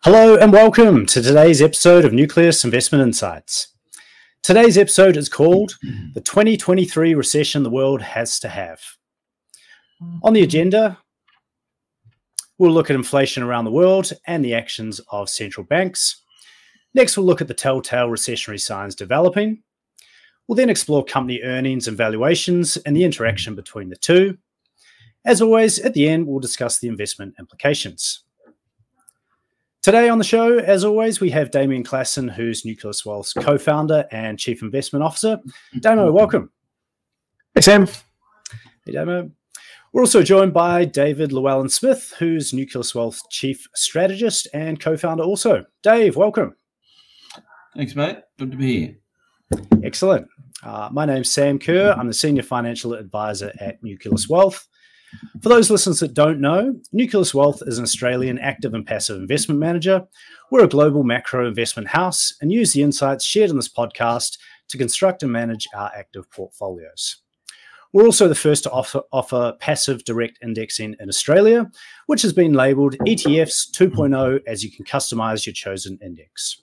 Hello and welcome to today's episode of Nucleus Investment Insights. Today's episode is called The 2023 Recession the World Has to Have. On the agenda, we'll look at inflation around the world and the actions of central banks. Next, we'll look at the telltale recessionary signs developing. We'll then explore company earnings and valuations and the interaction between the two. As always, at the end, we'll discuss the investment implications. Today on the show, as always, we have Damien Klassen, who's Nucleus Wealth's co-founder and chief investment officer. Damo, welcome. Hey, Sam. Hey, Damo. We're also joined by David Llewellyn-Smith, who's Nucleus Wealth's chief strategist and co-founder also. Dave, welcome. Thanks, mate. Good to be here. Excellent. My name's Sam Kerr. I'm the senior financial advisor at Nucleus Wealth. For those listeners that don't know, Nucleus Wealth is an Australian active and passive investment manager. We're a global macro investment house and use the insights shared in this podcast to construct and manage our active portfolios. We're also the first to offer passive direct indexing in Australia, which has been labelled ETFs 2.0 as you can customise your chosen index.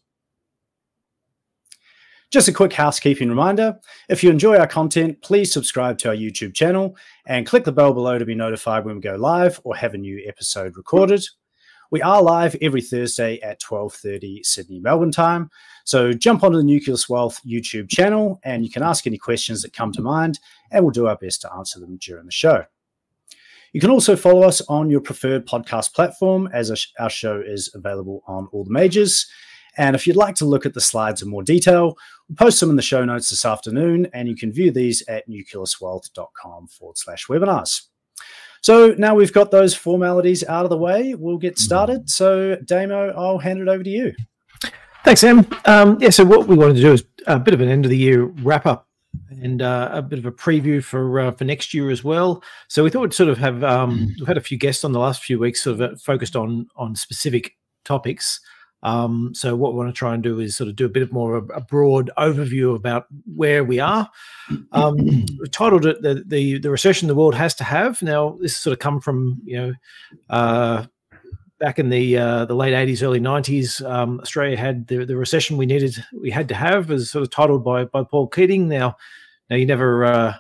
Just a quick housekeeping reminder, if you enjoy our content, please subscribe to our YouTube channel and click the bell below to be notified when we go live or have a new episode recorded. We are live every Thursday at 12:30 Sydney, Melbourne time. So jump onto the Nucleus Wealth YouTube channel and you can ask any questions that come to mind and we'll do our best to answer them during the show. You can also follow us on your preferred podcast platform as our show is available on all the majors. And if you'd like to look at the slides in more detail, we'll post them in the show notes this afternoon, and you can view these at nucleuswealth.com/webinars. So now we've got those formalities out of the way, we'll get started. So Damo, I'll hand it over to you. Thanks, Sam. So what we wanted to do is a bit of an end of the year wrap up and a bit of a preview for next year as well. So we thought we'd sort of have, we've had a few guests on the last few weeks sort of focused on specific topics. So what we want to try and do is sort of do a bit more of a broad overview about where we are. We've titled it the Recession the World Has to Have. Now, this sort of come from, you know, back in the late 80s, early 90s, Australia had the recession we had to have as sort of titled by Paul Keating. Now you never,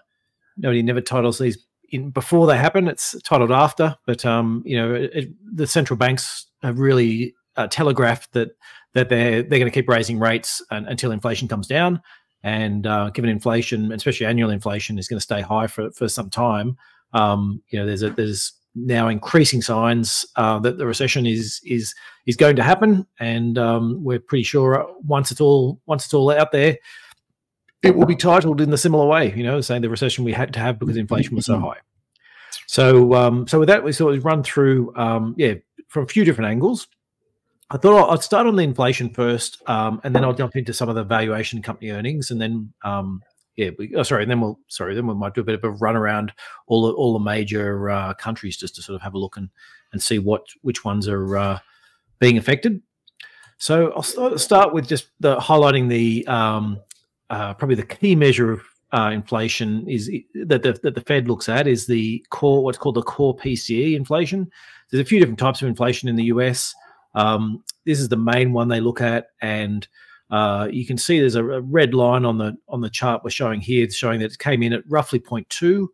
nobody never titles these before they happen. It's titled after, but, you know, the central banks have really telegraphed that they're going to keep raising rates until inflation comes down, and given inflation, especially annual inflation, is going to stay high for some time. You know, there's now increasing signs that the recession is going to happen, and we're pretty sure once it's all out there, it will be titled in the similar way. You know, saying the recession we had to have because inflation was so high. So so with that, we sort of run through from a few different angles. I thought I'd start on the inflation first, and then I'll jump into some of the valuation company earnings, and then we might do a bit of a run around all the major countries just to sort of have a look and see which ones are being affected. So I'll start with just highlighting the probably the key measure of inflation is that the Fed looks at is the core, what's called the core PCE inflation. There's a few different types of inflation in the US. This is the main one they look at, and you can see there's a red line on the chart we're showing here. It's showing that it came in at roughly 0.2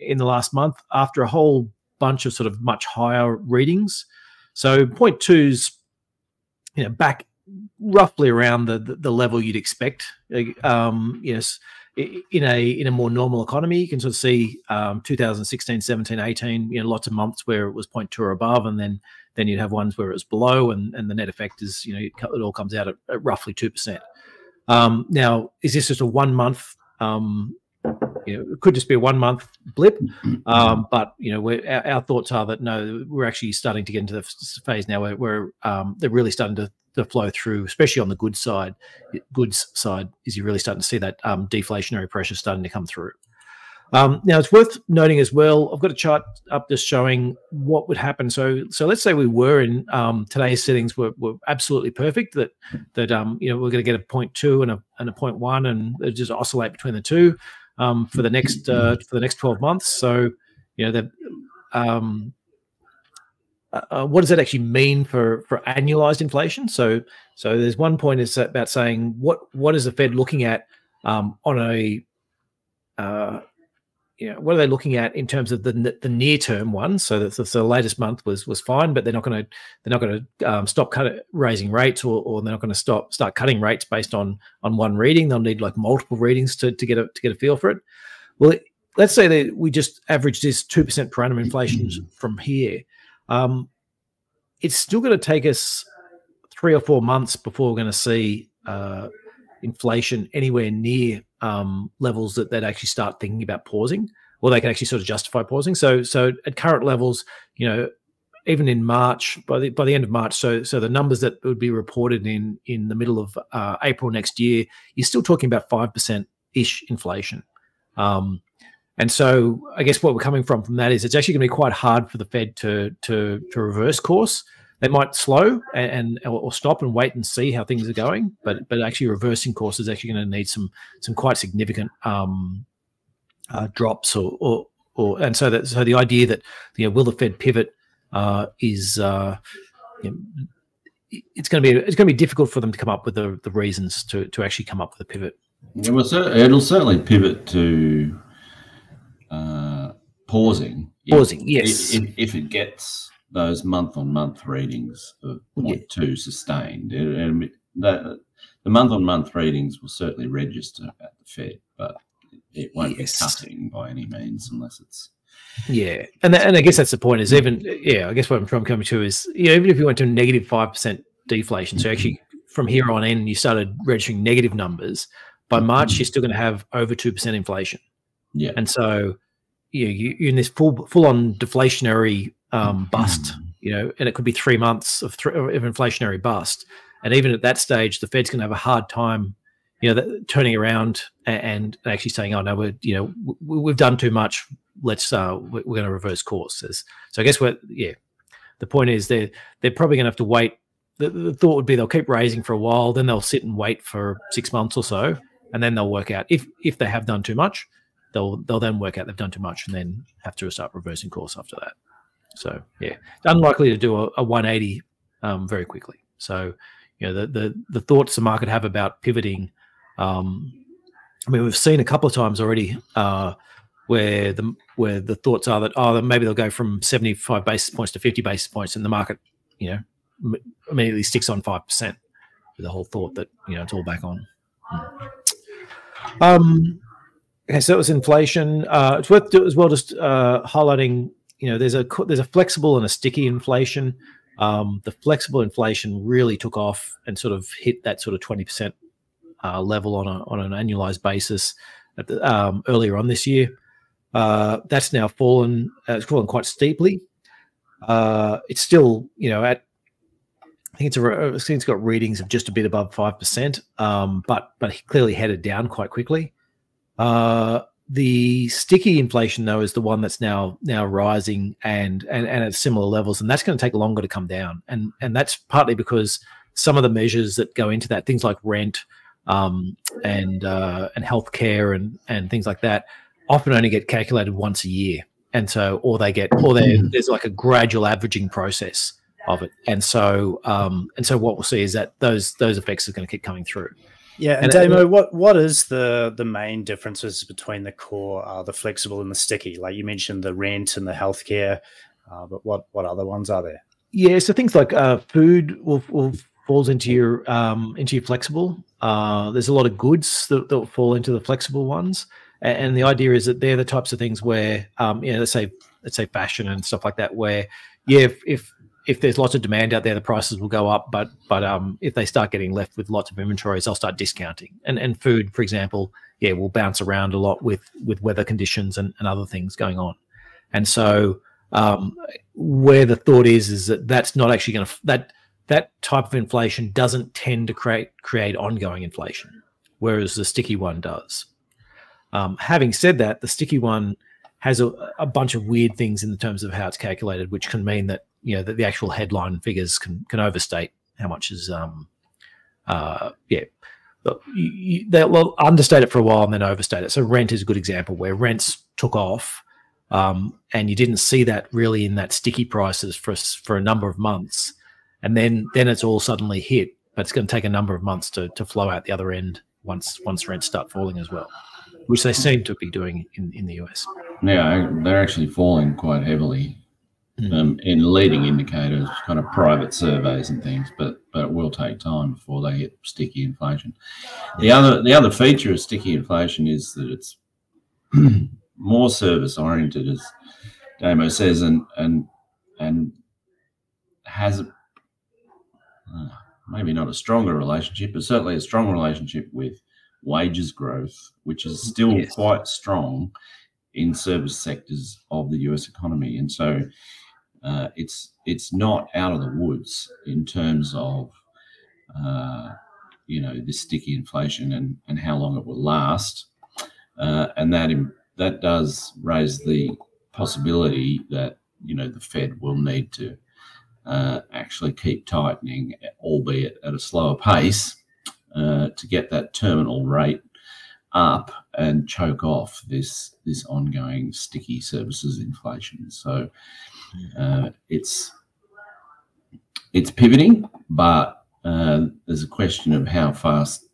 in the last month after a whole bunch of sort of much higher readings. So 0.2's, you know, back roughly around the level you'd expect. Yes, in a more normal economy, you can sort of see 2016, 17, 18, you know, lots of months where it was 0.2 or above, and then you'd have ones where it was below, and the net effect is, you know, it all comes out at roughly 2%. Now, is this just a 1 month? You know, it could just be a 1 month blip, but you know, our thoughts are that no, we're actually starting to get into the phase now where they're really starting to flow through, especially on the goods side, is you're really starting to see that deflationary pressure starting to come through. Now, it's worth noting as well, I've got a chart up just showing what would happen. So let's say we were in today's settings were absolutely perfect, that you know, we're going to get a 0.2 and a 0.1, and it just oscillate between the two for the next 12 months. So, you know, what does that actually mean for annualized inflation? So there's one point is about saying what is the Fed looking at on a you know, what are they looking at in terms of the near term one? So the latest month was fine, but they're not going to stop raising rates, or they're not going to start cutting rates based on one reading. They'll need like multiple readings to get a feel for it. Well, let's say that we just average this 2% per annum inflation from here. It's still going to take us 3 or 4 months before we're going to see inflation anywhere near levels that they'd actually start thinking about pausing, or they can actually sort of justify pausing. So at current levels, you know, even in March, by the end of March, so the numbers that would be reported in the middle of April next year, you're still talking about 5%-ish inflation. And so I guess what we're coming from that is it's actually going to be quite hard for the Fed to reverse course. They might slow or stop and wait and see how things are going, but actually reversing course is actually going to need some quite significant drops or and so the idea that, you know, will the Fed pivot is you know, it's going to be difficult for them to come up with the reasons to actually come up with a pivot. It'll certainly pivot to pausing. If it gets those month-on-month readings of 0.2 sustained. And the month-on-month readings will certainly register at the Fed, but it won't be cutting by any means unless it's... Yeah, and I guess that's the point is I guess what I'm trying to come to is, you know, even if you went to a negative 5% deflation, so actually from here on in you started registering negative numbers, by March you're still going to have over 2% inflation. Yeah. And so, you know, you're in this full-on deflationary bust, you know, and it could be 3 months of inflationary bust, and even at that stage, the Fed's going to have a hard time, you know, turning around and actually saying, "Oh no, we've done too much. We're going to reverse course." So I guess the point is they're probably going to have to wait. The thought would be they'll keep raising for a while, then they'll sit and wait for 6 months or so, and then they'll work out if they have done too much, they'll then work out they've done too much, and then have to start reversing course after that. So yeah, it's unlikely to do a 180 very quickly. So, you know, the thoughts the market have about pivoting. I mean, we've seen a couple of times already where the thoughts are that maybe they'll go from 75 basis points to 50 basis points, and the market, you know, immediately sticks on 5% with the whole thought that, you know, it's all back on. Okay, so that was inflation. It's worth doing as well just highlighting. You know, there's a flexible and a sticky inflation. The flexible inflation really took off and sort of hit that sort of 20% level on an annualized basis at the, earlier on this year. That's now fallen. It's fallen quite steeply. It's still, you know, at I think it's got readings of just a bit above 5%, but clearly headed down quite quickly. The sticky inflation, though, is the one that's now rising and at similar levels, and that's going to take longer to come down. And that's partly because some of the measures that go into that, things like rent and healthcare and things like that, often only get calculated once a year, and so there's like a gradual averaging process of it, and so what we'll see is that those effects are going to keep coming through. Yeah, and Damo, what is the main differences between the core, the flexible and the sticky? Like you mentioned, the rent and the healthcare, but what other ones are there? Yeah, so things like food will falls into your flexible. There's a lot of goods that will fall into the flexible ones, and the idea is that they're the types of things where, you know, let's say fashion and stuff like that, where if there's lots of demand out there, the prices will go up. But if they start getting left with lots of inventories, they'll start discounting. And food, for example, yeah, will bounce around a lot with weather conditions and other things going on. And so where the thought is that that's not actually going to that type of inflation doesn't tend to create ongoing inflation, whereas the sticky one does. Having said that, the sticky one has a bunch of weird things in the terms of how it's calculated, which can mean that, you know, that the actual headline figures can overstate how much is, they'll understate it for a while and then overstate it. So rent is a good example where rents took off, and you didn't see that really in that sticky prices for a number of months, and then it's all suddenly hit, but it's going to take a number of months to flow out the other end once rents start falling as well, which they seem to be doing in the US. Yeah, they're actually falling quite heavily in leading indicators, kind of private surveys and things, but it will take time before they hit sticky inflation. The other feature of sticky inflation is that it's more service oriented, as Damo says, and has maybe not a stronger relationship, but certainly a strong relationship with wages growth, which is still quite strong in service sectors of the US economy. And so it's not out of the woods in terms of, this sticky inflation and how long it will last. And that does raise the possibility that, the Fed will need to actually keep tightening, albeit at a slower pace, to get that terminal rate up and choke off this ongoing sticky services inflation. So it's pivoting, but there's a question of how fast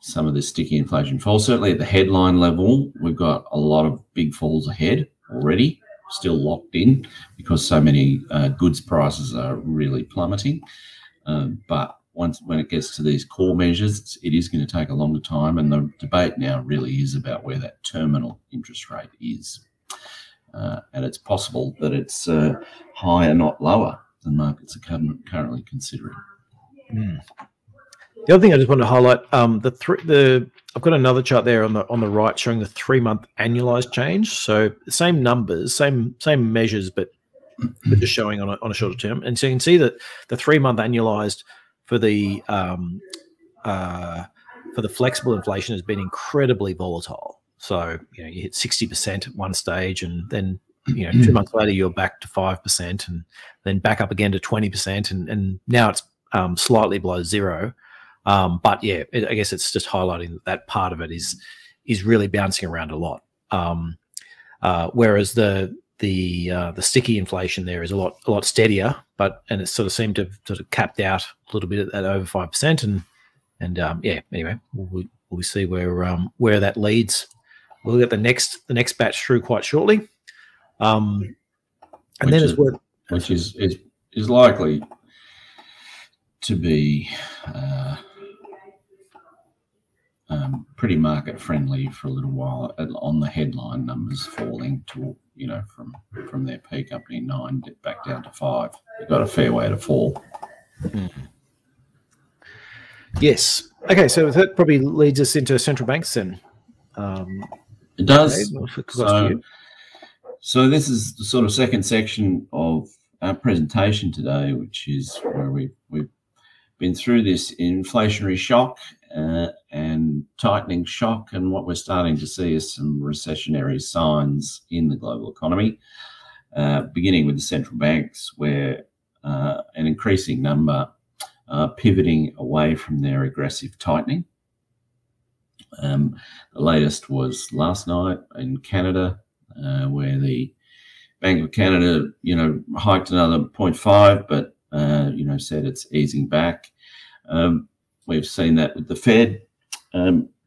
some of this sticky inflation falls. Certainly at the headline level, we've got a lot of big falls ahead already, still locked in because so many goods prices are really plummeting. But when it gets to these core measures, it is going to take a longer time, and the debate now really is about where that terminal interest rate is. And it's possible that it's higher, not lower, than markets are currently considering. Mm. The other thing I just want to highlight, I've got another chart there on the right showing the 3-month annualized change. So same numbers, same measures, but just showing on a shorter term. And so you can see that the 3-month annualized for the flexible inflation has been incredibly volatile. So you hit 60% at one stage, and then 2 months later you're back to 5%, and then back up again to 20%, and now it's slightly below zero. But I guess it's just highlighting that part of it is really bouncing around a lot. Whereas the sticky inflation there is a lot steadier, but it sort of seemed to sort of capped out a little bit at over 5%, anyway, we'll see where that leads. We'll get the next batch through quite shortly, and then it's worth, which is likely to be pretty market friendly for a little while on the headline numbers falling to from their peak up in 9 back down to 5. They've got a fair way to fall. Yes. Okay, so that probably leads us into central banks then. It does. Okay, so this is the sort of second section of our presentation today, which is where we've been through this inflationary shock and tightening shock, and what we're starting to see is some recessionary signs in the global economy, beginning with the central banks, where an increasing number are pivoting away from their aggressive tightening. The latest was last night in Canada, where the Bank of Canada, hiked another 0.5, but, said it's easing back. We've seen that with the Fed,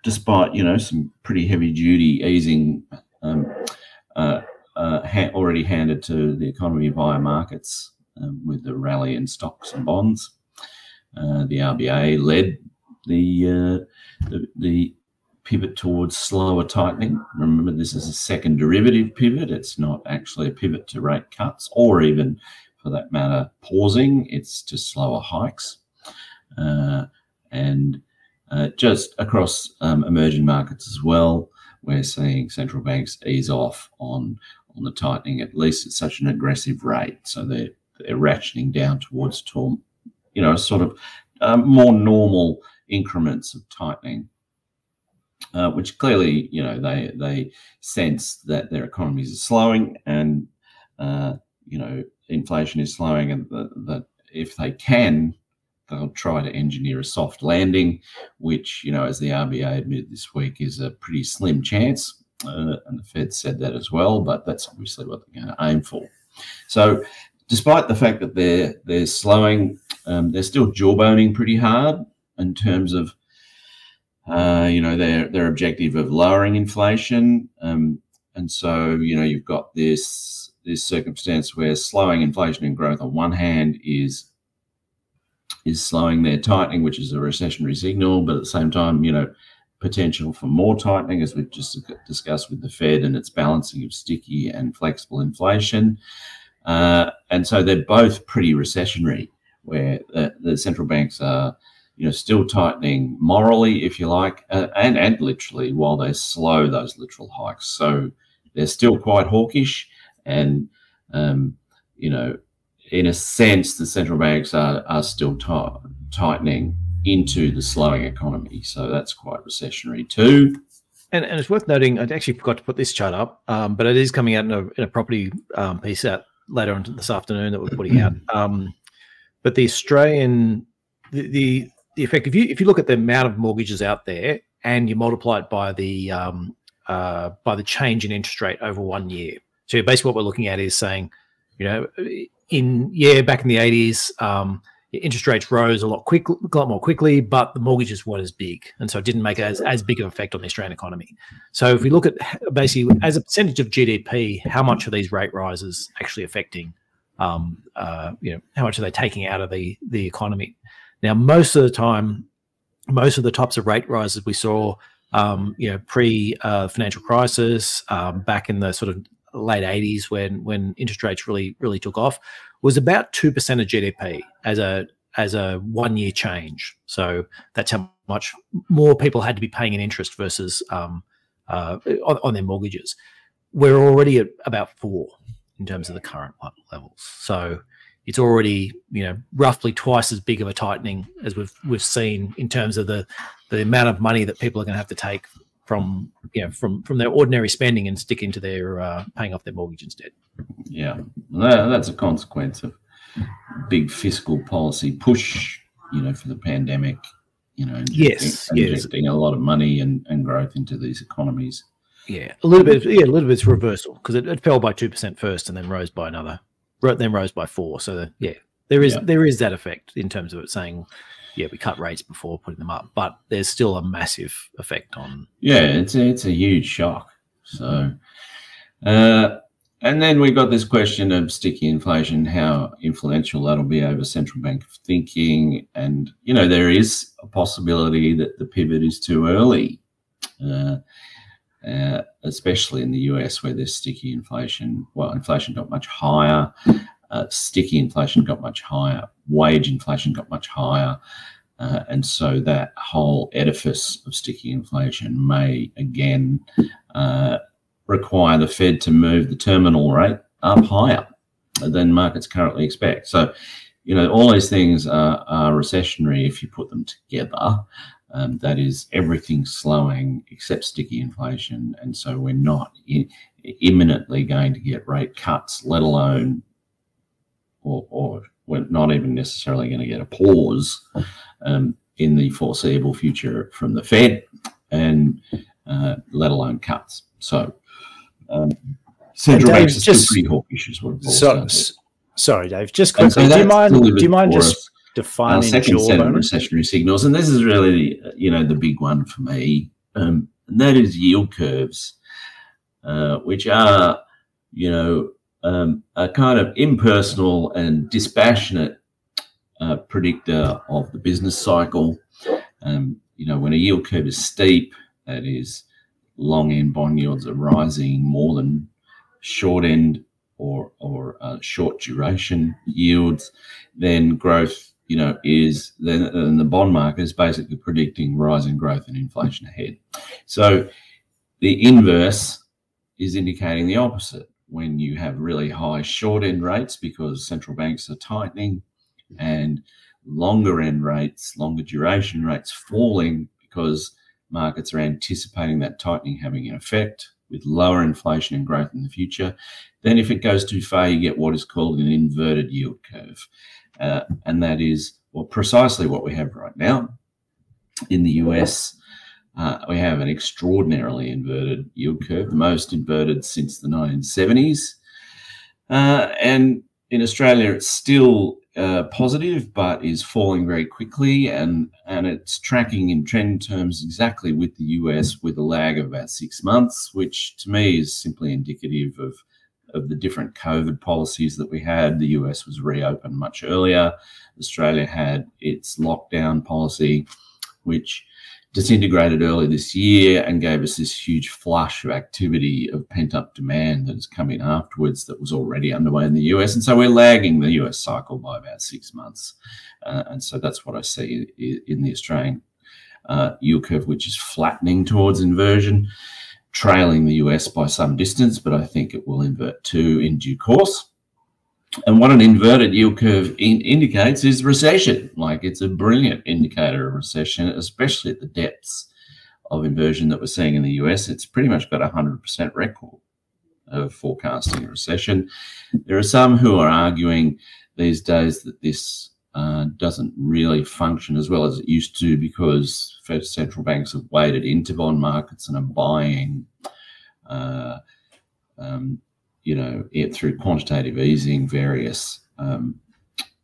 despite, some pretty heavy duty easing already handed to the economy via markets with the rally in stocks and bonds. The RBA led the pivot towards slower tightening. Remember, this is a second derivative pivot. It's not actually a pivot to rate cuts or even, for that matter, pausing. It's to slower hikes. And just across emerging markets as well, we're seeing central banks ease off on the tightening, at least at such an aggressive rate. So they're ratcheting down towards more normal increments of tightening. which clearly, you know, they sense that their economies are slowing and, you know, inflation is slowing, and that if they can, they'll try to engineer a soft landing, which, you know, as the RBA admitted this week, is a pretty slim chance. And the Fed said that as well, but that's obviously what they're going to aim for. So despite the fact that they're slowing, they're still jawboning pretty hard in terms of, you know, their objective of lowering inflation. And so, you know, you've got this circumstance where slowing inflation and growth on one hand is slowing their tightening, which is a recessionary signal, but at the same time, you know, potential for more tightening, as we've just discussed with the Fed and its balancing of sticky and flexible inflation. And so they're both pretty recessionary, where the central banks are, you know, still tightening morally, if you like, and literally, while they slow those literal hikes. So they're still quite hawkish, and, you know, in a sense, the central banks are still tightening into the slowing economy. So that's quite recessionary too. And it's worth noting, I actually forgot to put this chart up, but it is coming out in a property piece out later on this afternoon that we're putting out. But the Australian, the effect, if you look at the amount of mortgages out there and you multiply it by the change in interest rate over 1 year. So basically what we're looking at is saying, you know, back in the 80s, interest rates rose a lot more quickly, but the mortgages weren't as big, and so it didn't make as big of an effect on the Australian economy. So if we look at basically as a percentage of GDP, how much are these rate rises actually affecting? You know, how much are they taking out of the economy? Now, most of the time, most of the types of rate rises we saw, you know, pre-financial crisis, back in the sort of late 80s when interest rates really took off, was about 2% of GDP as a one-year change. So that's how much more people had to be paying in interest versus on their mortgages. We're already at about 4 in terms of the current levels. So it's already, you know, roughly twice as big of a tightening as we've seen in terms of the amount of money that people are going to have to take from, you know, from their ordinary spending and stick into their paying off their mortgage instead. Yeah, that's a consequence of big fiscal policy push, you know, for the pandemic, you know, injecting a lot of money and growth into these economies. Yeah, a little bit's reversal, because it fell by 2% first and then rose by another, then rose by 4. So there is that effect in terms of it saying, yeah, we cut rates before putting them up, but there's still a massive effect on. Yeah, it's a huge shock. So, and then we've got this question of sticky inflation, how influential that'll be over central bank thinking, and, you know, there is a possibility that the pivot is too early, especially in the US, where there's sticky inflation. Well, inflation got much higher. Sticky inflation got much higher, wage inflation got much higher, and so that whole edifice of sticky inflation may again require the Fed to move the terminal rate up higher than markets currently expect. So, you know, all these things are recessionary if you put them together. That is everything slowing except sticky inflation, and so we're not imminently going to get rate cuts, let alone or we're not even necessarily going to get a pause in the foreseeable future from the Fed, and let alone cuts. So central banks are still pretty hawkish, is what it boils down to. Sorry, Dave, just quickly, so do you mind just defining our second set of recessionary signals? And this is really, you know, the big one for me, and that is yield curves, which are, you know, a kind of impersonal and dispassionate predictor of the business cycle. You know, when a yield curve is steep, that is, long-end bond yields are rising more than short-end or short-duration yields, then growth, you know, is then the bond market is basically predicting rising growth and inflation ahead. So the inverse is indicating the opposite. When you have really high short-end rates because central banks are tightening, and longer-end rates, longer duration rates falling because markets are anticipating that tightening having an effect with lower inflation and growth in the future. Then if it goes too far, you get what is called an inverted yield curve. And that is, well, precisely what we have right now. In the US, we have an extraordinarily inverted yield curve, the most inverted since the 1970s. And in Australia, it's still positive, but is falling very quickly, and it's tracking in trend terms exactly with the US, with a lag of about 6 months, which to me is simply indicative of the different COVID policies that we had. The US was reopened much earlier. Australia had its lockdown policy, which disintegrated early this year and gave us this huge flush of activity, of pent-up demand that has come in afterwards, that was already underway in the US. And so we're lagging the US cycle by about 6 months. And so that's what I see in the Australian yield curve, which is flattening towards inversion, trailing the US by some distance, but I think it will invert too in due course. And what an inverted yield curve indicates is recession. Like, it's a brilliant indicator of recession, especially at the depths of inversion that we're seeing in the US. It's pretty much got a 100% record of forecasting a recession. There are some who are arguing these days that this doesn't really function as well as it used to, because Fed central banks have waded into bond markets and are buying through quantitative easing, various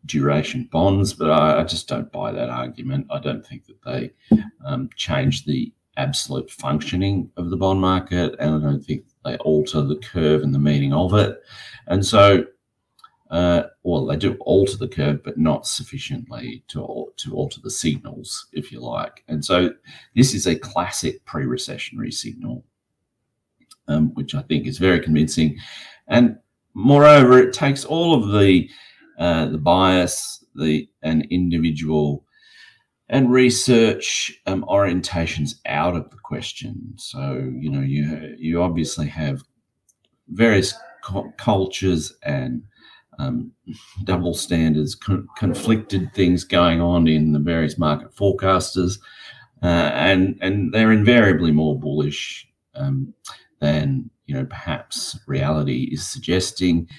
duration bonds, but I just don't buy that argument. I don't think that they change the absolute functioning of the bond market, and I don't think they alter the curve and the meaning of it. And so, they do alter the curve, but not sufficiently to alter the signals, if you like. And so this is a classic pre-recessionary signal, which I think is very convincing. And moreover, it takes all of the bias, and individual and research orientations out of the question. So, you know, you obviously have various cultures and double standards, conflicted things going on in the various market forecasters, and they're invariably more bullish than, you know, perhaps reality is suggesting.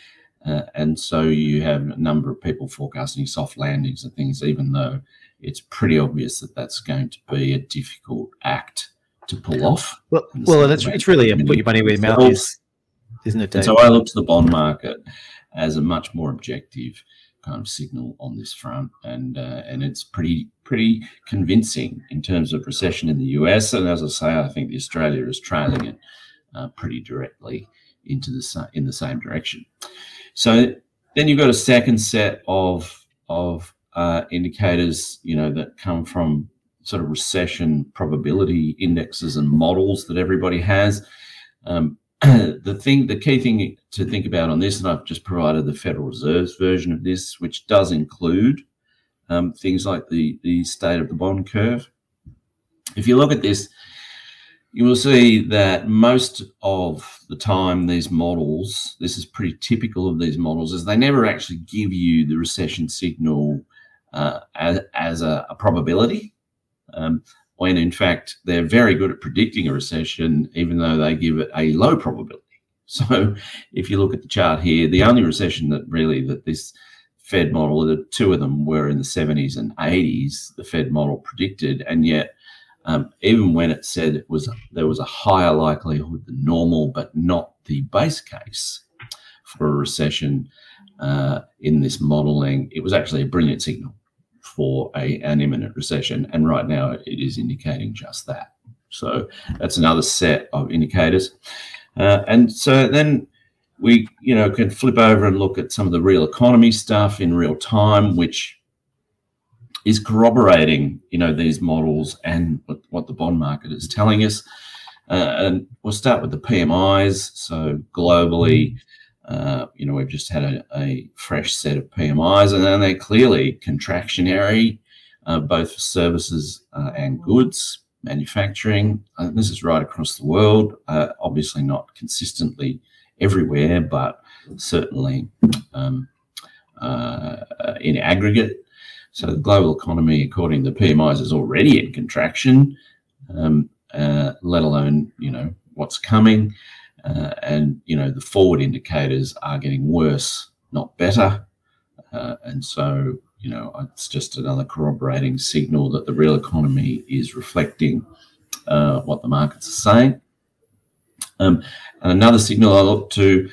And so you have a number of people forecasting soft landings and things, even though it's pretty obvious that that's going to be a difficult act to pull off. Well, it's really a put your money where your mouth is, isn't it, Dave? So I look to the bond market as a much more objective kind of signal on this front, and it's pretty convincing in terms of recession in the US. And as I say, I think Australia is trailing it pretty directly in the same direction. So then you've got a second set of indicators, you know, that come from sort of recession probability indexes and models that everybody has. The key thing to think about on this, and I've just provided the Federal Reserve's version of this, which does include things like the state of the bond curve. If you look at this, you will see that most of the time these models, this is pretty typical of these models, is they never actually give you the recession signal as a probability, when in fact they're very good at predicting a recession, even though they give it a low probability. So if you look at the chart here, the only recession that this Fed model, the two of them were in the 70s and 80s, the Fed model predicted, and yet even when it said there was a higher likelihood than normal, but not the base case for a recession in this modelling, it was actually a brilliant signal for an imminent recession. And right now it is indicating just that. So that's another set of indicators. And so then we, you know, can flip over and look at some of the real economy stuff in real time, which is corroborating, you know, these models and what the bond market is telling us. And we'll start with the PMIs. So globally, you know, we've just had a fresh set of PMIs, and then they're clearly contractionary, both for services and goods, manufacturing. This is right across the world, obviously not consistently everywhere, but certainly in aggregate. So the global economy, according to the PMIs, is already in contraction, let alone, you know, what's coming. And, you know, the forward indicators are getting worse, not better. And so, you know, it's just another corroborating signal that the real economy is reflecting what the markets are saying. And another signal I look to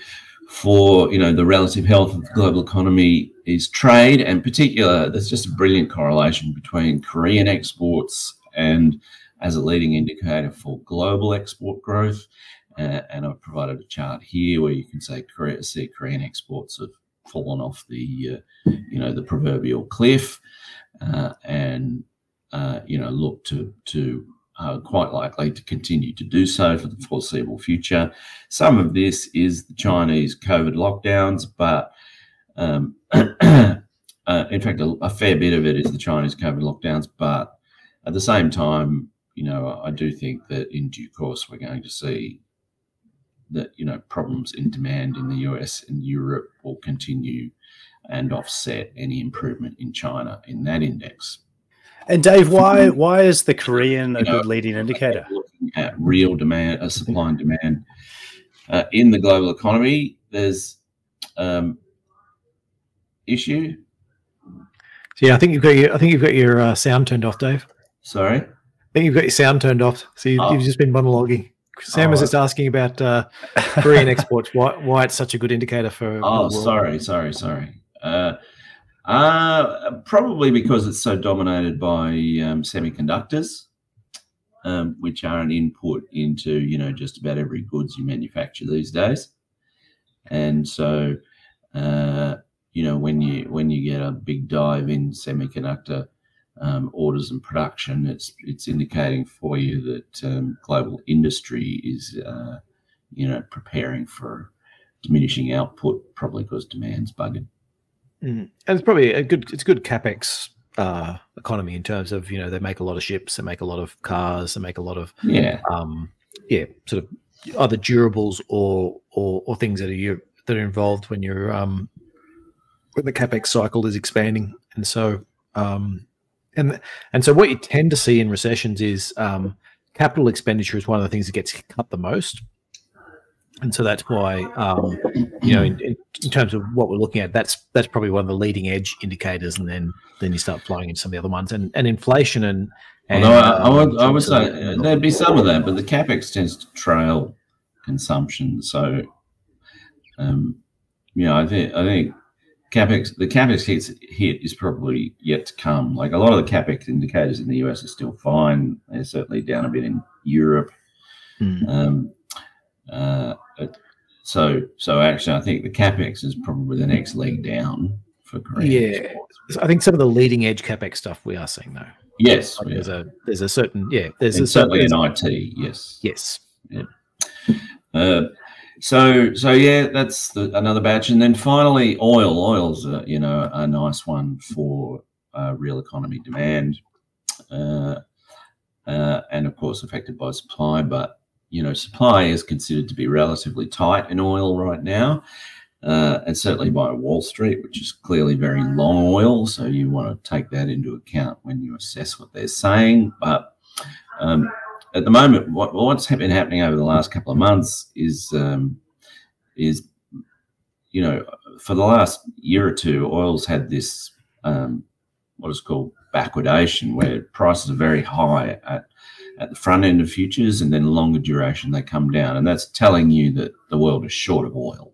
for, you know, the relative health of the global economy is trade, and in particular, there's just a brilliant correlation between Korean exports and as a leading indicator for global export growth. And I've provided a chart here where you can see Korean exports have fallen off the, you know, the proverbial cliff, and, you know, look to quite likely to continue to do so for the foreseeable future. Some of this is the Chinese COVID lockdowns, but in fact, a fair bit of it is the Chinese COVID lockdowns. But at the same time, you know, I do think that in due course we're going to see that, you know, problems in demand in the US and Europe will continue and offset any improvement in China in that index. And Dave, why is the Korean a good leading indicator? Looking at real demand, supply and demand in the global economy, there's issue. So yeah, I think you've got your sound turned off, Dave. Sorry, I think you've got your sound turned off. So you've just been monologuing. Sam was just asking about Korean exports. Why it's such a good indicator for? Oh, sorry. Probably because it's so dominated by semiconductors, which are an input into, you know, just about every goods you manufacture these days. And so, you know, when you get a big dive in semiconductor orders and production, it's indicating for you that global industry is, you know, preparing for diminishing output, probably because demand's buggered. Mm. And it's probably a good CapEx economy in terms of, you know, they make a lot of ships, they make a lot of cars, they make a lot of sort of either durables or things that are involved when you're when the CapEx cycle is expanding. And so so what you tend to see in recessions is capital expenditure is one of the things that gets cut the most. And so that's why, you know, in terms of what we're looking at, that's probably one of the leading edge indicators, and then you start flowing into some of the other ones, and inflation and I would say there'd be some of that, but the CapEx tends to trail consumption. So, you know, I think the CapEx hit is probably yet to come. Like a lot of the CapEx indicators in the US are still fine. They're certainly down a bit in Europe. Mm. So actually, I think the CapEx is probably the next leg down for Korean. Yeah, I think some of the leading edge CapEx stuff we are seeing though. Yes, like there's certainly an IT. Yes. Yeah. So yeah, that's another batch, and then finally, oil. Oil's you know, a nice one for real economy demand, and of course affected by supply, but. You know, supply is considered to be relatively tight in oil right now, and certainly by Wall Street, which is clearly very long oil. So you want to take that into account when you assess what they're saying. But at the moment, what's been happening over the last couple of months is, you know, for the last year or two, oil's had this what is called backwardation, where prices are very high at the front end of futures, and then longer duration they come down, and that's telling you that the world is short of oil,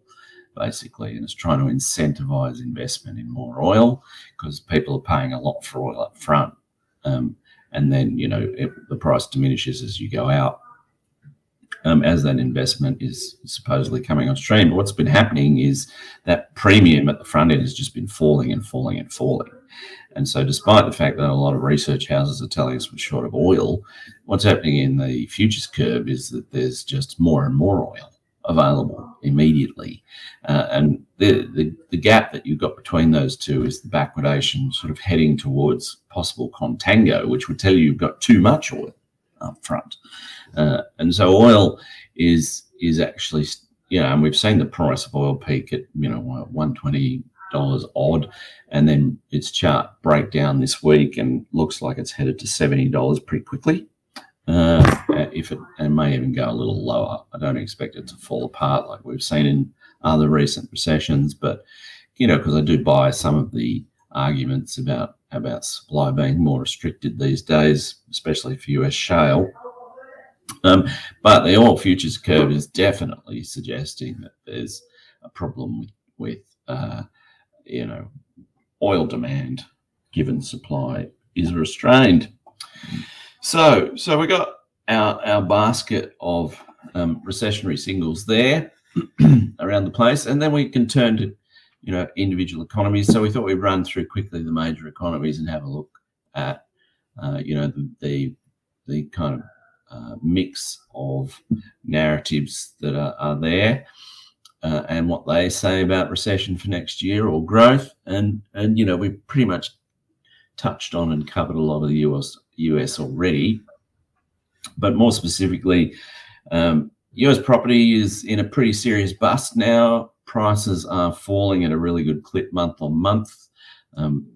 basically, and it's trying to incentivize investment in more oil because people are paying a lot for oil up front, and then, you know, the price diminishes as you go out, as that investment is supposedly coming on stream. But what's been happening is that premium at the front end has just been falling. And so despite the fact that a lot of research houses are telling us we're short of oil, what's happening in the futures curve is that there's just more and more oil available immediately. And the gap that you've got between those two is the backwardation sort of heading towards possible contango, which would tell you you've got too much oil up front. And so oil is actually, you know, and we've seen the price of oil peak at, you know, $120 odd, and then its chart breakdown this week, and looks like it's headed to $70 pretty quickly if it, and may even go a little lower. I don't expect it to fall apart like we've seen in other recent recessions, but, you know, because I do buy some of the arguments about supply being more restricted these days, especially for US shale. But the oil futures curve is definitely suggesting that there's a problem with you know, oil demand given supply is restrained. So we got our basket of recessionary signals there around the place, and then we can turn to, you know, individual economies. So we thought we'd run through quickly the major economies and have a look at you know, the kind of mix of narratives that are there, and what they say about recession for next year or growth. And you know, we pretty much touched on and covered a lot of the US already, but more specifically, US property is in a pretty serious bust now. Prices are falling at a really good clip month on month,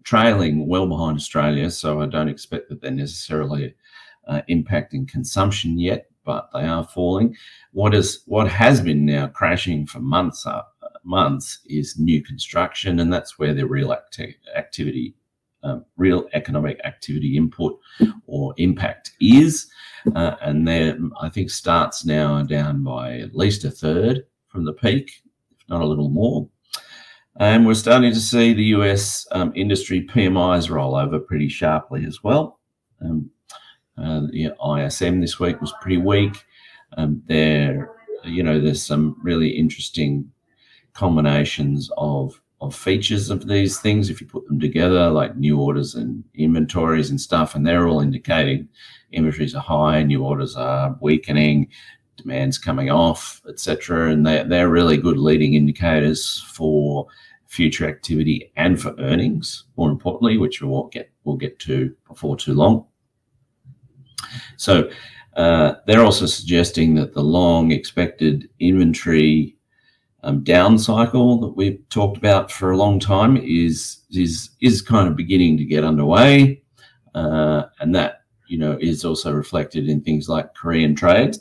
trailing well behind Australia, so I don't expect that they're necessarily impacting consumption yet, but they are falling. What has been now crashing for months is new construction, and that's where the real activity, real economic activity input or impact is, and then I think starts now are down by at least a third from the peak, if not a little more. And we're starting to see the US industry PMIs roll over pretty sharply as well. The ISM this week was pretty weak. You know, there's some really interesting combinations of features of these things if you put them together, like new orders and inventories and stuff, and they're all indicating inventories are high, new orders are weakening, demand's coming off, etc. And they're really good leading indicators for future activity and for earnings, more importantly, which we'll get to before too long. So they're also suggesting that the long expected inventory down cycle that we've talked about for a long time is kind of beginning to get underway, and that, you know, is also reflected in things like Korean trade,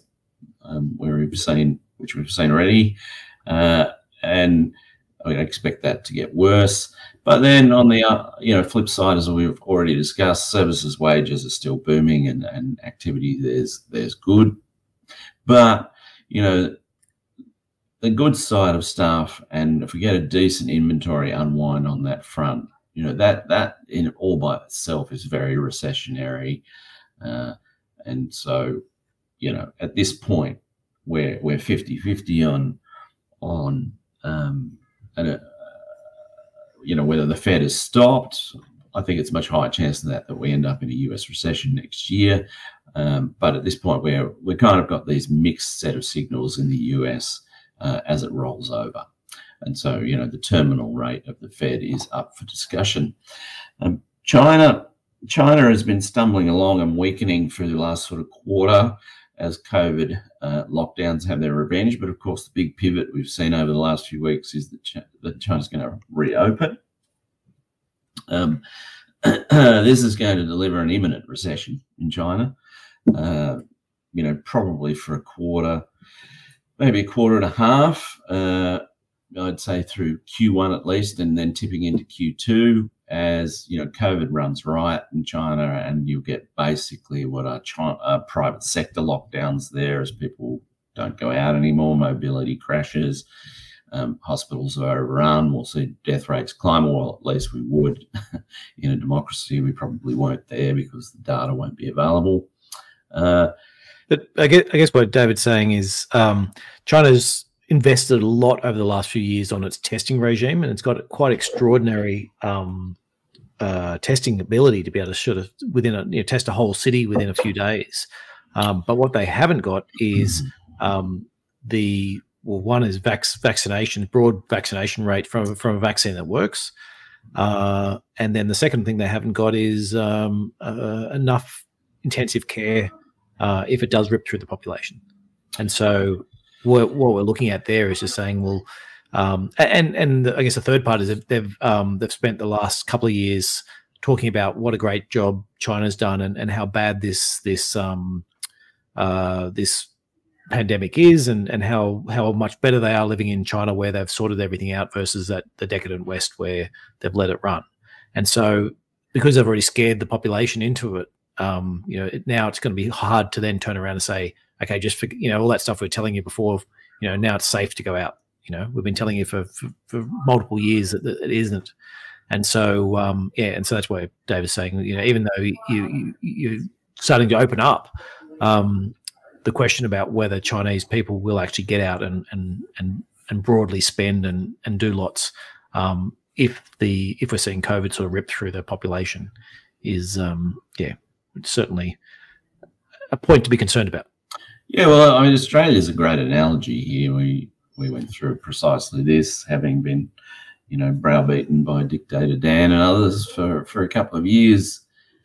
which we've seen already, and I expect that to get worse. But then on the you know, flip side, as we've already discussed, services wages are still booming, and activity there's good. But, you know, the good side of stuff, and if we get a decent inventory unwind on that front, you know, that in all by itself is very recessionary, and so, you know, at this point we're 50-50 on you know, whether the Fed is stopped. I think it's much higher chance than that we end up in a US recession next year. But at this point, we've kind of got these mixed set of signals in the US as it rolls over. And so, you know, the terminal rate of the Fed is up for discussion. China has been stumbling along and weakening for the last sort of quarter as COVID lockdowns have their revenge. But of course, the big pivot we've seen over the last few weeks is that China's going to reopen. This is going to deliver an imminent recession in China, you know, probably for a quarter, maybe a quarter and a half, I'd say through Q1 at least, and then tipping into Q2 as, you know, COVID runs riot in China, and you'll get basically what are private sector lockdowns there as people don't go out anymore, mobility crashes, hospitals are overrun, we'll see death rates climb, or at least we would. In a democracy, we probably won't there because the data won't be available. But I guess what David's saying is China's invested a lot over the last few years on its testing regime, and it's got quite extraordinary testing ability to be able to sort of test a whole city within a few days. But what they haven't got is one is vaccination, broad vaccination rate from a vaccine that works, and then the second thing they haven't got is enough intensive care if it does rip through the population. And so what we're looking at there is just saying, well, and I guess the third part is that they've spent the last couple of years talking about what a great job China's done and how bad this this pandemic is, and how much better they are living in China, where they've sorted everything out, versus that the decadent West where they've let it run. And so because they've already scared the population into it, now it's going to be hard to then turn around and say, okay, just for, all that stuff we were telling you before, now it's safe to go out. We've been telling you for multiple years that it isn't. And so, and so that's why Dave is saying, even though you're starting to open up, the question about whether Chinese people will actually get out and broadly spend and do lots, if we're seeing COVID sort of rip through the population, is it's certainly a point to be concerned about. Yeah, well, I mean, Australia is a great analogy here. We went through precisely this, having been, browbeaten by Dictator Dan and others for a couple of years,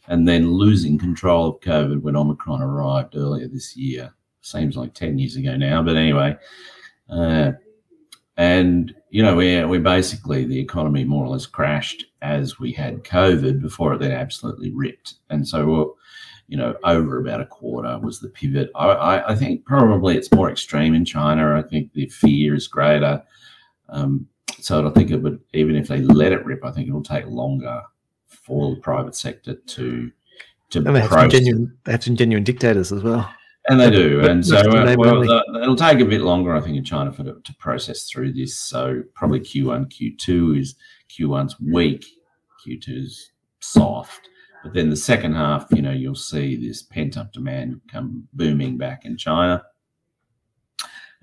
and then losing control of COVID when Omicron arrived earlier this year. Seems like 10 years ago now, but anyway. We basically, the economy more or less crashed as we had COVID before it then absolutely ripped. And so, over about a quarter was the pivot. I think probably it's more extreme in China. I think the fear is greater. So I think it would, even if they let it rip, I think it'll take longer for the private sector to they have some genuine dictators as well. And they do. And so it'll take a bit longer, I think, in China for it to process through this. So probably Q1's weak, Q2's soft. But then the second half, you'll see this pent-up demand come booming back in China.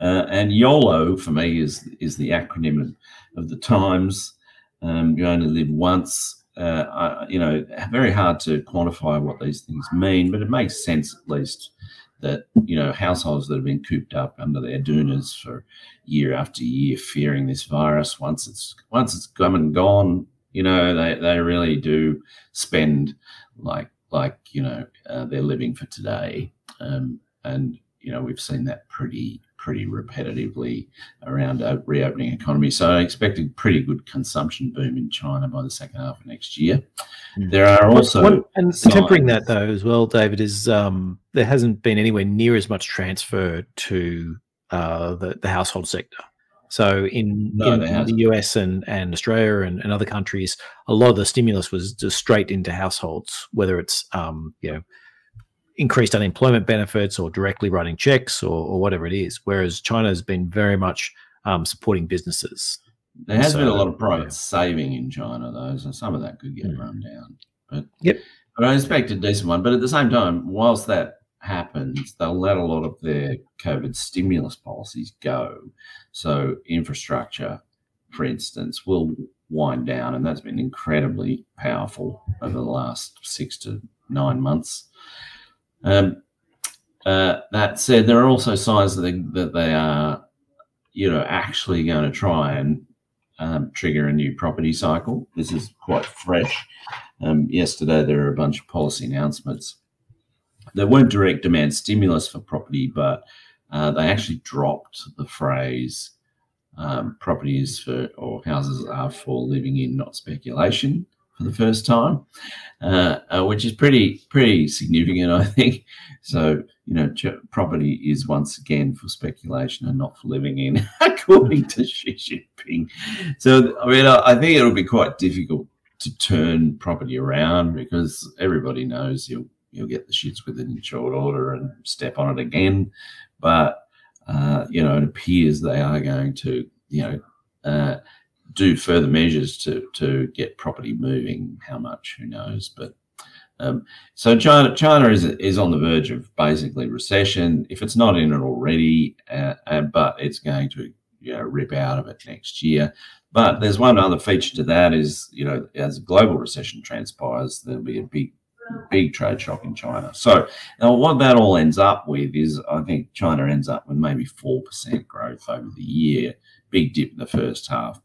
And YOLO, for me, is the acronym of the times. You only live once. Very hard to quantify what these things mean, but it makes sense at least that, households that have been cooped up under their doonas for year after year fearing this virus, once it's come and gone, they really do spend like they're living for today, we've seen that pretty repetitively around a reopening economy. So I expect a pretty good consumption boom in China by the second half of next year. Mm. There are also tempering that though as well, David, is there hasn't been anywhere near as much transfer to the household sector. So in the US and Australia and other countries, a lot of the stimulus was just straight into households, whether it's increased unemployment benefits or directly writing checks or whatever it is. Whereas China has been very much supporting businesses. There has been a lot of private saving in China, though, so some of that could get run down. But I expect a decent one. But at the same time, whilst that happens, they'll let a lot of their COVID stimulus policies go. So infrastructure, for instance, will wind down, and that's been incredibly powerful over the last 6 to 9 months. That said, there are also signs that they are, actually going to try and trigger a new property cycle. This is quite fresh. Yesterday, there were a bunch of policy announcements. There weren't direct demand stimulus for property, but they actually dropped the phrase properties for, or houses are for living in, not speculation, for the first time, which is pretty significant, I think. So, property is once again for speculation and not for living in, according to Xi Jinping. So, I think it'll be quite difficult to turn property around because everybody knows you'll get the shits with it in short order and step on it again. But, it appears they are going to, do further measures to get property moving. How much, who knows? But so China is on the verge of basically recession, if it's not in it already, but it's going to rip out of it next year. But there's one other feature to that is, as global recession transpires, there'll be a big trade shock in China. So now what that all ends up with is, I think China ends up with maybe 4% growth over the year, big dip in the first half,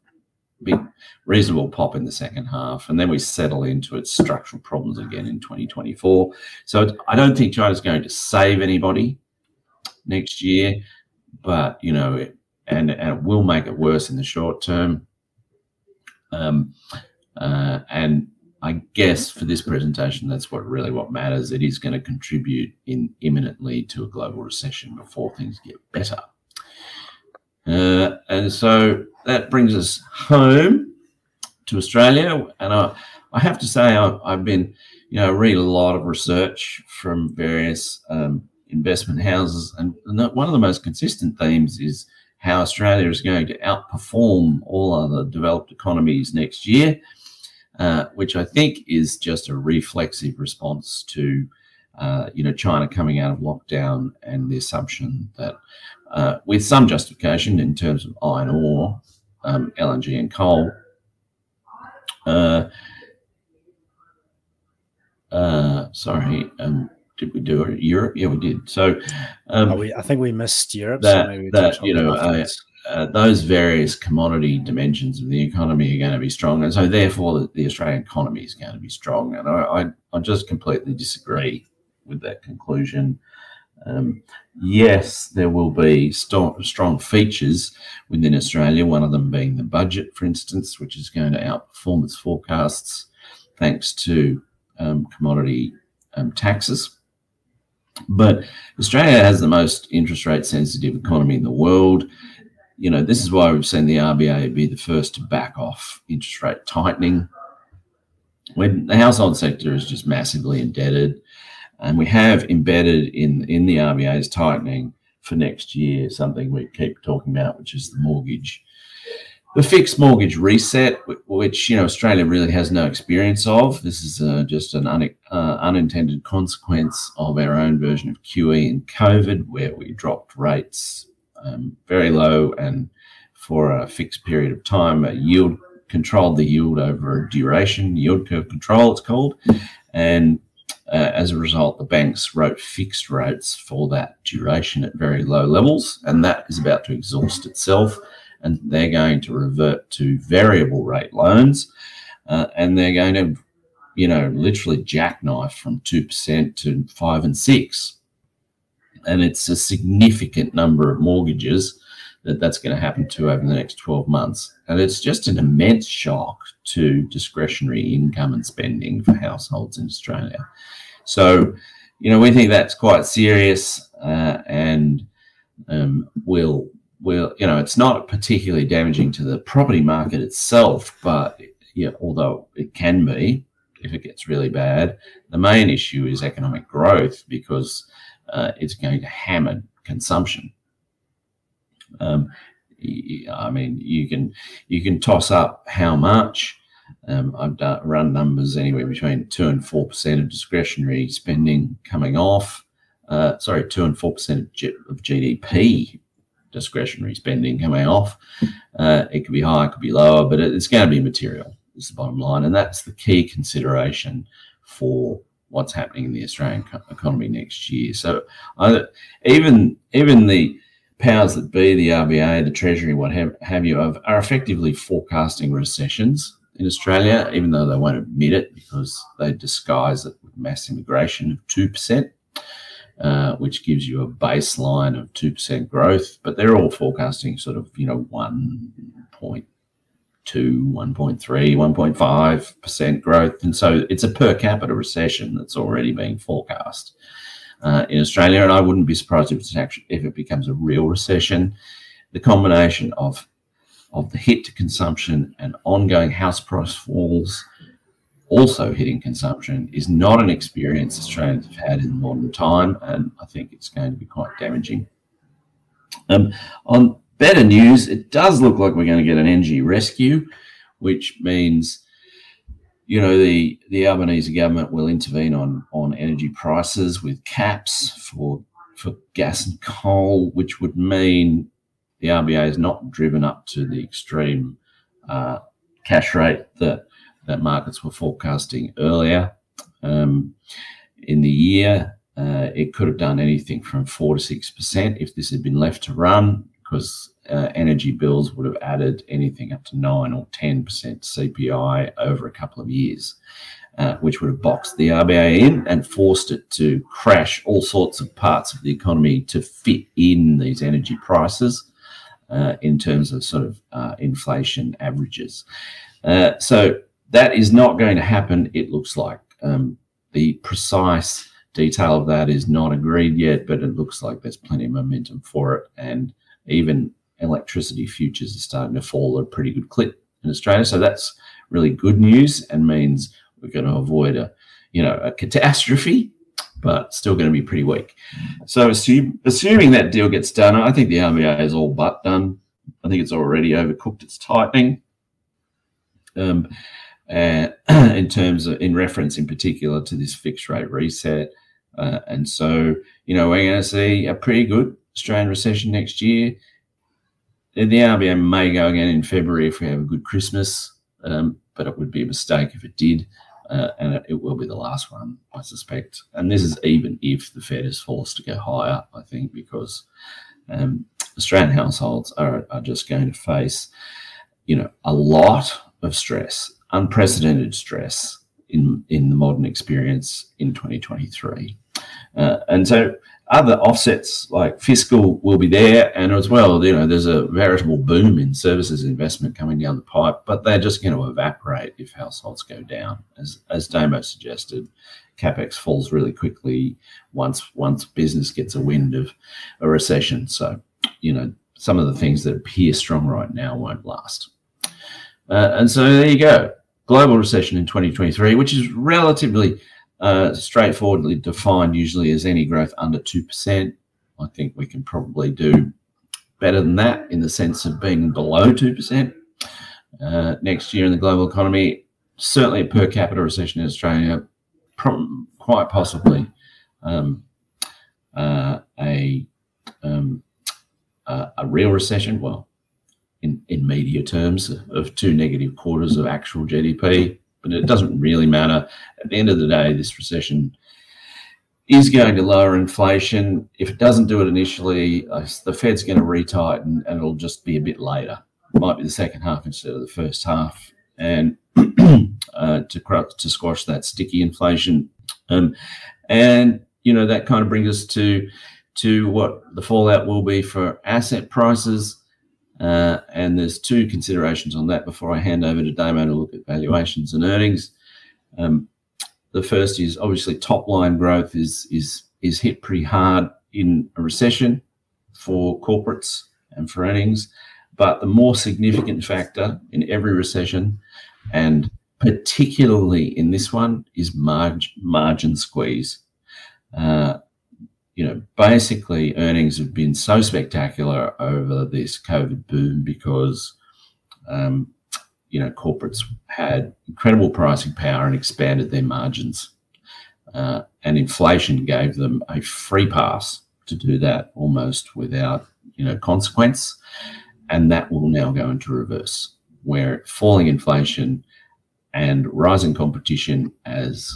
big reasonable pop in the second half, and then we settle into its structural problems again in 2024. So I don't think China's going to save anybody next year, but it will make it worse in the short term. I guess for this presentation, that's what really matters. It is going to contribute imminently to a global recession before things get better. And so that brings us home to Australia. And I have to say, I've been, read a lot of research from various investment houses, and one of the most consistent themes is how Australia is going to outperform all other developed economies next year, which I think is just a reflexive response to, China coming out of lockdown and the assumption that, with some justification in terms of iron ore, LNG and coal, did we do it? Europe? Yeah, we did. So I think we missed Europe. Those various commodity dimensions of the economy are going to be strong. And so therefore the Australian economy is going to be strong. And I just completely disagree with that conclusion. Yes, there will be strong features within Australia, one of them being the budget, for instance, which is going to outperform its forecasts thanks to commodity taxes. But Australia has the most interest rate sensitive economy in the world. This is why we've seen the RBA be the first to back off interest rate tightening. When the household sector is just massively indebted, and we have embedded in the RBA's tightening for next year something we keep talking about, which is the fixed mortgage reset, which Australia really has no experience of. This is just an unintended consequence of our own version of QE and COVID, where we dropped rates very low and for a fixed period of time, controlled the yield over a duration, yield curve control it's called, and as a result, the banks wrote fixed rates for that duration at very low levels, and that is about to exhaust itself. And they're going to revert to variable rate loans, and they're going to, literally jackknife from 2% to 5% and 6%. And it's a significant number of mortgages that's going to happen to over the next 12 months. And it's just an immense shock to discretionary income and spending for households in Australia. So, we think that's quite serious, and Well, it's not particularly damaging to the property market itself, but although it can be if it gets really bad, the main issue is economic growth, because it's going to hammer consumption. I mean, you can toss up how much. I've run numbers anywhere between 2% and 4% of discretionary spending coming off. 2% and 4% of GDP. Discretionary spending coming off. It could be high, it could be lower, but it's going to be material is the bottom line, and that's the key consideration for what's happening in the Australian economy next year. So even the powers that be, the RBA, the Treasury, what have you, are effectively forecasting recessions in Australia, even though they won't admit it because they disguise it with mass immigration of 2%. Which gives you a baseline of 2% growth, but they're all forecasting 1.2, 1.3, 1.5% growth. And so it's a per capita recession that's already being forecast in Australia. And I wouldn't be surprised if it becomes a real recession. The combination of the hit to consumption and ongoing house price falls also hitting consumption is not an experience Australians have had in modern time, and I think it's going to be quite damaging. On better news, it does look like we're going to get an energy rescue, which means, the Albanese government will intervene on energy prices with caps for gas and coal, which would mean the RBA is not driven up to the extreme cash rate that markets were forecasting earlier in the year. It could have done anything from 4% to 6% if this had been left to run, because energy bills would have added anything up to 9 or 10% CPI over a couple of years, which would have boxed the RBA in and forced it to crash all sorts of parts of the economy to fit in these energy prices in terms of inflation averages. So That is not going to happen, it looks like. The precise detail of that is not agreed yet, but it looks like there's plenty of momentum for it. And even electricity futures are starting to fall at a pretty good clip in Australia. So that's really good news and means we're going to avoid a catastrophe, but still going to be pretty weak. So assuming that deal gets done, I think the RBA is all but done. I think it's already overcooked its tightening. In terms of, in reference in particular to this fixed rate reset. And so, we're going to see a pretty good Australian recession next year. The RBA may go again in February if we have a good Christmas, but it would be a mistake if it did. And it will be the last one, I suspect. And this is even if the Fed is forced to go higher, I think, because Australian households are just going to face, a lot of stress, unprecedented stress in the modern experience in 2023. And so other offsets like fiscal will be there, and as well, there's a veritable boom in services investment coming down the pipe, but they're just going to evaporate if households go down. As Damo suggested, CapEx falls really quickly once business gets a wind of a recession. So, some of the things that appear strong right now won't last. And so there you go, global recession in 2023, which is relatively straightforwardly defined usually as any growth under 2%. I think we can probably do better than that in the sense of being below 2% next year in the global economy. Certainly a per capita recession in Australia, quite possibly a real recession. Well, in media terms, of 2 negative quarters of actual GDP, but it doesn't really matter. At the end of the day, this recession is going to lower inflation. If it doesn't do it initially, the Fed's going to retighten, and it'll just be a bit later. It might be the second half instead of the first half, and to squash that sticky inflation. And that kind of brings us to what the fallout will be for asset prices. And there's 2 considerations on that before I hand over to Damo to look at valuations and earnings. The first is obviously top line growth is hit pretty hard in a recession for corporates and for earnings, but the more significant factor in every recession, and particularly in this one, is margin squeeze. Basically earnings have been so spectacular over this COVID boom because, corporates had incredible pricing power and expanded their margins. And inflation gave them a free pass to do that almost without, consequence. And that will now go into reverse, where falling inflation and rising competition as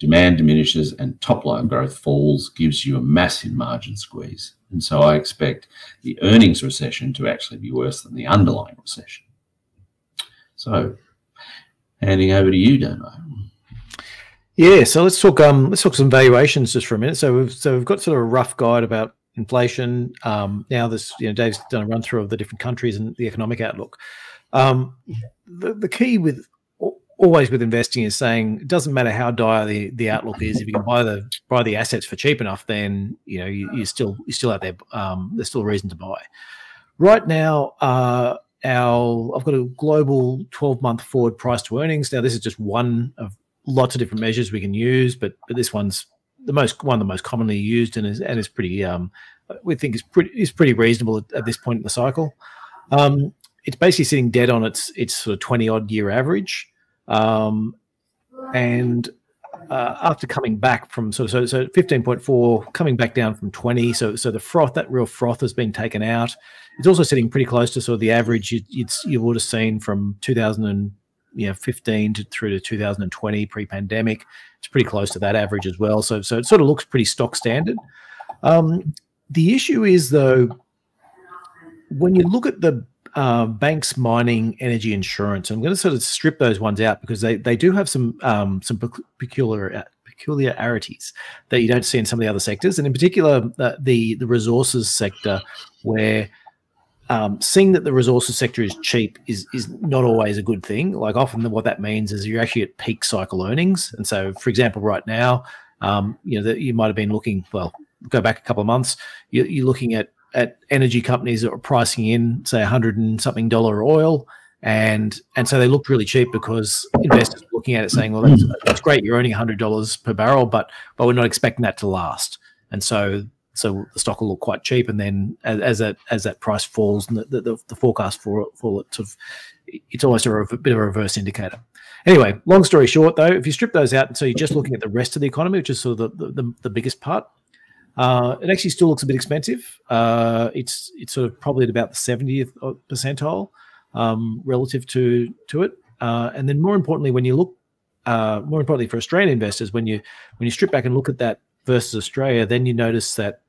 demand diminishes and top-line growth falls gives you a massive margin squeeze. And so I expect the earnings recession to actually be worse than the underlying recession. So handing over to you, Damo. Yeah, so let's talk some valuations just for a minute. So we've got sort of a rough guide about inflation. Now this, Dave's done a run-through of the different countries and the economic outlook. The key with always with investing is saying it doesn't matter how dire the outlook is. If you can buy the assets for cheap enough, then you're still out there. There's still a reason to buy. Right now, I've got a global 12-month forward price to earnings. Now this is just one of lots of different measures we can use, but this one's the most commonly used and is pretty we think is pretty reasonable at this point in the cycle. It's basically sitting dead on its sort of 20-odd year average. After coming back from so 15.4 coming back down from 20, so the froth, that real froth, has been taken out. It's also sitting pretty close to sort of the average you would have seen from 2015 through to 2020 pre-pandemic. It's pretty close to that average as well. So it sort of looks pretty stock standard. The issue is though, when you look at the banks, mining, energy, insurance. I'm going to sort of strip those ones out because they do have some peculiarities that you don't see in some of the other sectors, and in particular the resources sector, where seeing that the resources sector is cheap is not always a good thing. Like often what that means is you're actually at peak cycle earnings. And so, for example, right now, you might have been looking, well, go back a couple of months, you're looking at energy companies that are pricing in, say, $100 and something oil. And so they looked really cheap because investors were looking at it saying, well, that's great, you're earning $100 per barrel, but we're not expecting that to last. And so the stock will look quite cheap, and then as that price falls, and the forecast for it sort of, it's almost a bit of a reverse indicator. Anyway, long story short, though, if you strip those out, and so you're just looking at the rest of the economy, which is sort of the biggest part, it actually still looks a bit expensive. It's sort of probably at about the 70th percentile relative to it. And then more importantly, when you look, more importantly for Australian investors, when you strip back and look at that versus Australia, then you notice that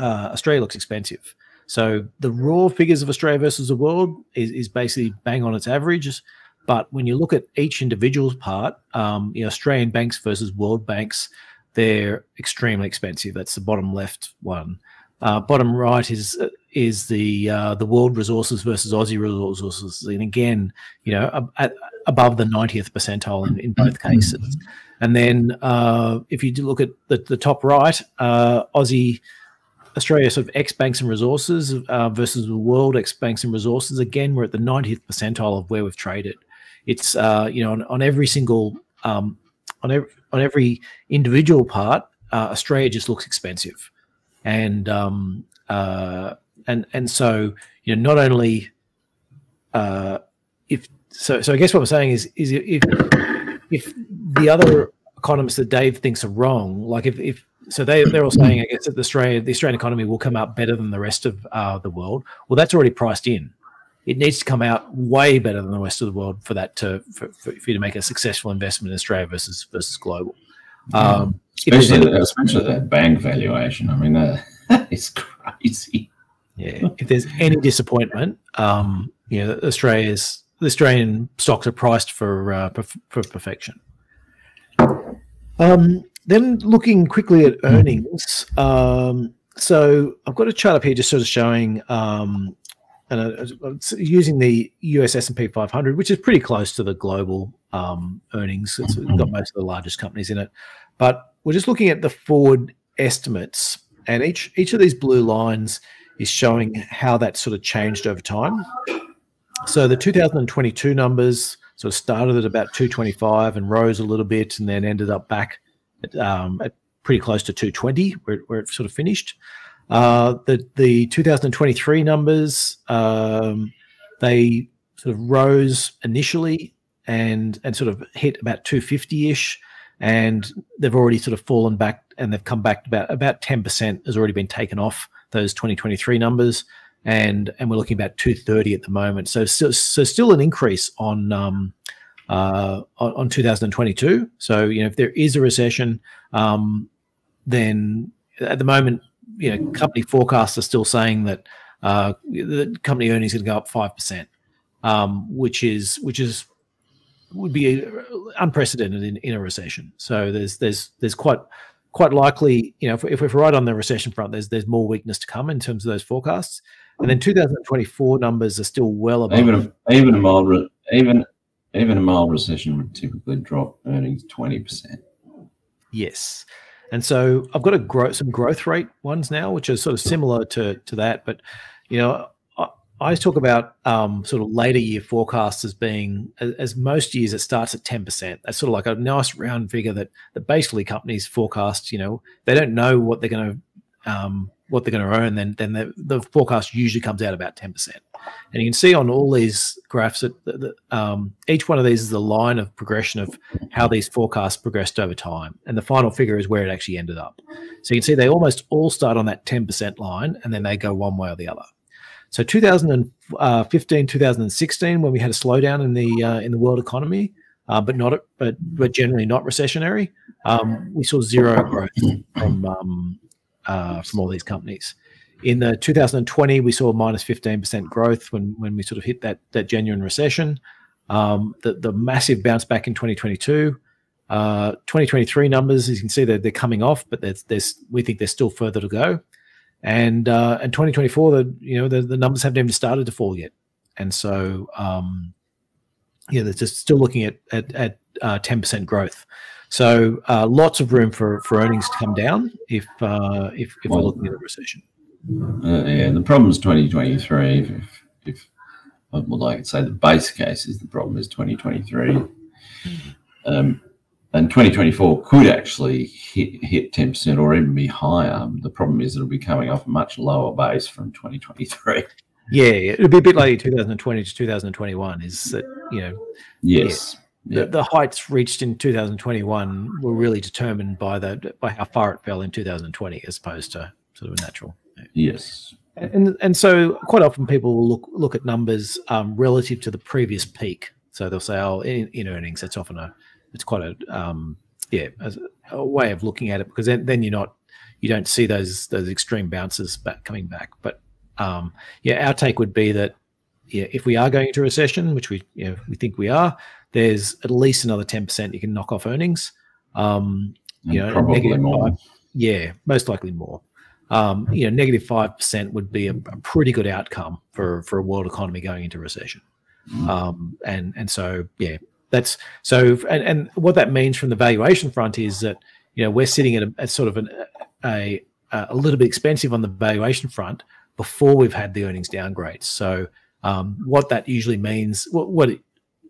Australia looks expensive. So the raw figures of Australia versus the world is basically bang on its averages. But when you look at each individual's part, Australian banks versus world banks, they're extremely expensive. That's the bottom left one. Bottom right is the world resources versus Aussie resources, and again, above the 90th percentile in both cases. And then if you do look at the top right, Australia sort of ex banks and resources versus the world ex banks and resources. Again, we're at the 90th percentile of where we've traded. It's on every single on every individual part, Australia just looks expensive. And so, not only I guess what I'm saying is if the other economists that Dave thinks are wrong, like they're all saying, I guess, that the Australian economy will come out better than the rest of the world. Well, that's already priced in. It needs to come out way better than the rest of the world for that for you to make a successful investment in Australia versus global. Especially that bank valuation. I mean, that is crazy. Yeah. If there's any disappointment, the Australian stocks are priced for perfection. Then looking quickly at earnings. So I've got a chart up here just sort of showing, and I'm using the US S&P 500, which is pretty close to the global earnings. It's got most of the largest companies in it. But we're just looking at the forward estimates, and each of these blue lines is showing how that sort of changed over time. So the 2022 numbers sort of started at about 225 and rose a little bit, and then ended up back at pretty close to 220 where it sort of finished. The 2023 numbers, they sort of rose initially and sort of hit about 250-ish. And they've already sort of fallen back, and they've come back about 10% has already been taken off those 2023 numbers, and we're looking about 230 at the moment. So still an increase on 2022. So if there is a recession, then at the moment company forecasts are still saying that the company earnings are going to go up 5%, which would be unprecedented in a recession. So there's quite likely, if we're right on the recession front, there's more weakness to come in terms of those forecasts. And then 2024 numbers are still well above. Even a mild recession would typically drop earnings 20%. Yes, and so I've got some growth rate ones now, which are sort of similar to that, but I talk about sort of later year forecasts as being, as most years, it starts at 10%. That's sort of like a nice round figure that basically companies forecast. They don't know what they're going to earn. Then the forecast usually comes out about 10%. And you can see on all these graphs that each one of these is the line of progression of how these forecasts progressed over time. And the final figure is where it actually ended up. So you can see they almost all start on that 10% line, and then they go one way or the other. So 2015, 2016, when we had a slowdown in the world economy, but generally not recessionary, we saw zero growth from all these companies. In the 2020, we saw minus 15% growth when we sort of hit that genuine recession. The massive bounce back in 2022. 2023 numbers, as you can see, they're coming off, but we think there's still further to go. And 2024, the numbers haven't even started to fall yet, and so they're just still looking at 10% growth. So lots of room for earnings to come down if we're looking at a recession. Yeah, the problem is 2023. If I could say the base case is the problem is 2023, and 2024 could actually hit 10% or even be higher. The problem is it'll be coming off a much lower base from 2023. Yeah, it'll be a bit like 2020 to 2021. Is that yes. Yeah. Yep. The heights reached in 2021 were really determined by how far it fell in 2020, as opposed to sort of a natural. Yes. And so quite often people will look at numbers relative to the previous peak. So they'll say, oh, in earnings, that's often a way of looking at it, because then you don't see those extreme bounces coming back. But our take would be that if we are going into a recession, which we think we are, there's at least another 10% you can knock off earnings. Probably more. Yeah, most likely more. -5% would be a pretty good outcome for a world economy going into recession. And what that means from the valuation front is that we're sitting at sort of a little bit expensive on the valuation front before we've had the earnings downgrades. So what that usually means, what it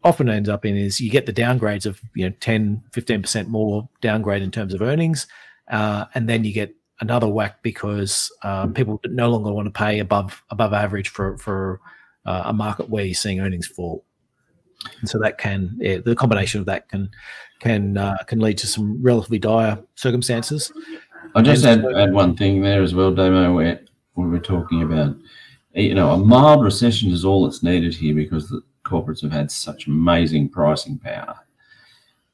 often ends up in, is you get the downgrades of 10-15% more downgrade in terms of earnings, and then you get another whack because people no longer want to pay above average for a market where you're seeing earnings fall. And so that the combination of that can lead to some relatively dire circumstances. I'll just add one thing there as well, Damo, where we're talking about a mild recession is all that's needed here, because the corporates have had such amazing pricing power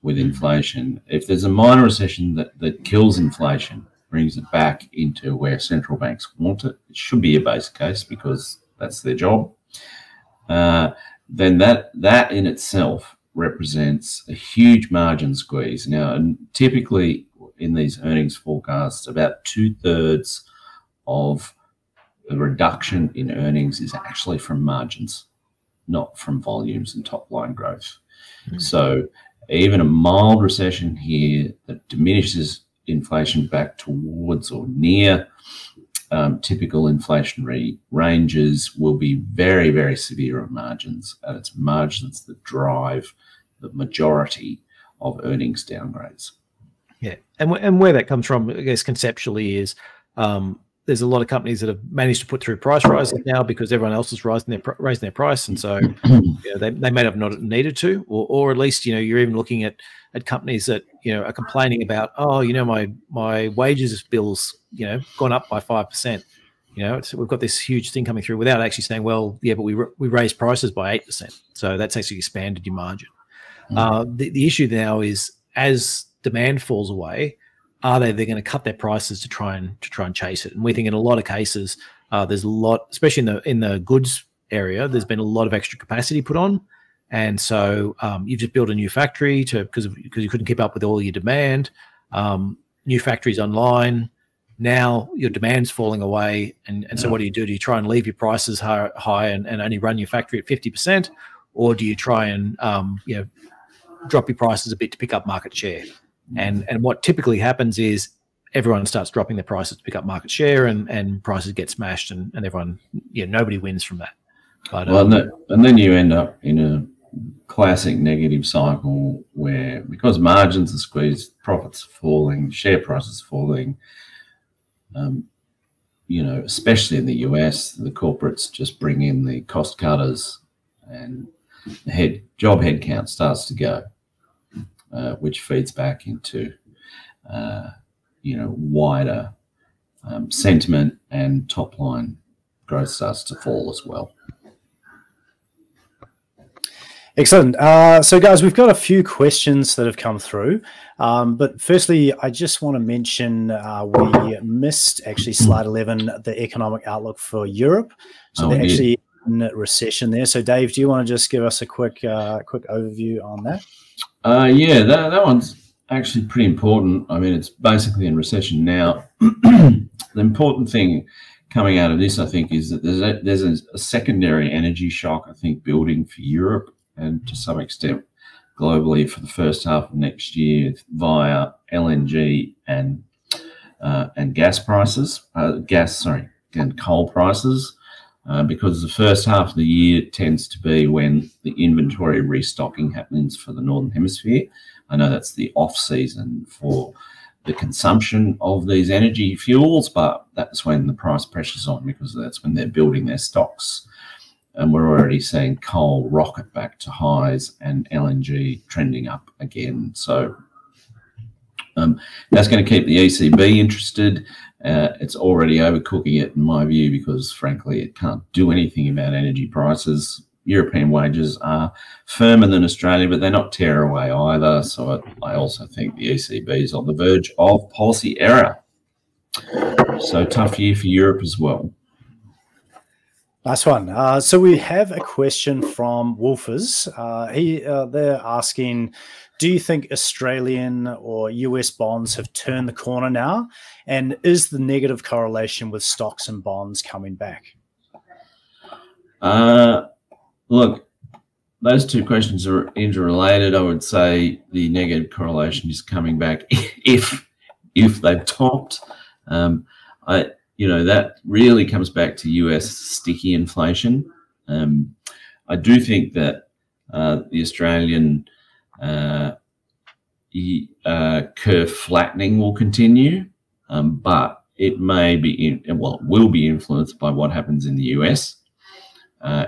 with inflation. If there's a minor recession that kills inflation, brings it back into where central banks want it, it should be a base case because that's their job, then that in itself represents a huge margin squeeze. Now, and typically in these earnings forecasts, about 2/3 of the reduction in earnings is actually from margins, not from volumes and top line growth. So even a mild recession here that diminishes inflation back towards or near typical inflationary ranges will be very, very severe on margins, and it's margins that drive the majority of earnings downgrades. Yeah, and where that comes from, I guess, conceptually is there's a lot of companies that have managed to put through price rises now because everyone else is raising their price, and so they may have not needed to, or at least you're even looking at companies that are complaining about my wages bills gone up by 5%. We've got this huge thing coming through without actually saying, well, yeah, but we raised prices by 8%, so that's actually expanded your margin. The issue now is, as demand falls away, are they're going to cut their prices to try and chase it? And we think in a lot of cases, there's a lot, especially in the goods area, there's been a lot of extra capacity put on, and so you've just built a new factory because you couldn't keep up with all your demand. New factories online, now your demand's falling away, and so what do you do? Do you try and leave your prices high and only run your factory at 50%, or do you try and drop your prices a bit to pick up market share? And what typically happens is everyone starts dropping their prices to pick up market share, and prices get smashed, and everyone, nobody wins from that. But, and then you end up in a classic negative cycle where, because margins are squeezed, profits are falling, share prices are falling, especially in the US, the corporates just bring in the cost cutters, and the job headcount starts to go. Which feeds back into, wider sentiment, and top line growth starts to fall as well. Excellent. So, guys, we've got a few questions that have come through. But firstly, I just want to mention we missed actually slide 11, the economic outlook for Europe. So they're actually in recession there. So, Dave, do you want to just give us a quick overview on that? Yeah, that one's actually pretty important. I mean, it's basically in recession now. An important thing coming out of this, I think, is that there's a secondary energy shock, I think, building for Europe and to some extent globally for the first half of next year via LNG and gas prices, and coal prices, because the first half of the year tends to be when the inventory restocking happens for the Northern Hemisphere. I know that's the off season for the consumption of these energy fuels, but that's when the price pressure's on because that's when they're building their stocks. And we're already seeing coal rocket back to highs and LNG trending up again. So that's going to keep the ECB interested. It's already overcooking it, in my view, because frankly, it can't do anything about energy prices. European wages are firmer than Australia, but they're not tear away either. So I also think the ECB is on the verge of policy error. So tough year for Europe as well. Nice one. So we have a question from Wolfers. They're asking, do you think Australian or US bonds have turned the corner now? And is the negative correlation with stocks and bonds coming back? Look, those two questions are interrelated. I would say the negative correlation is coming back if they've topped. That really comes back to US sticky inflation. I do think that the Australian curve flattening will continue, but it may be, it will be influenced by what happens in the US.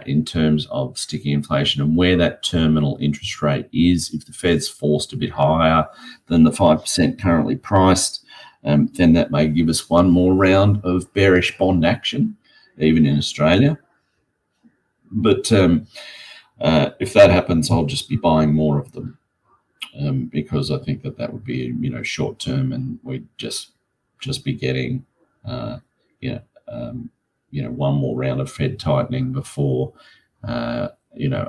In terms of sticky inflation and where that terminal interest rate is. If the Fed's forced a bit higher than the 5% currently priced, then that may give us one more round of bearish bond action, even in Australia. But if that happens, I'll just be buying more of them because I think that would be, short term, and we'd just be getting, one more round of Fed tightening before, a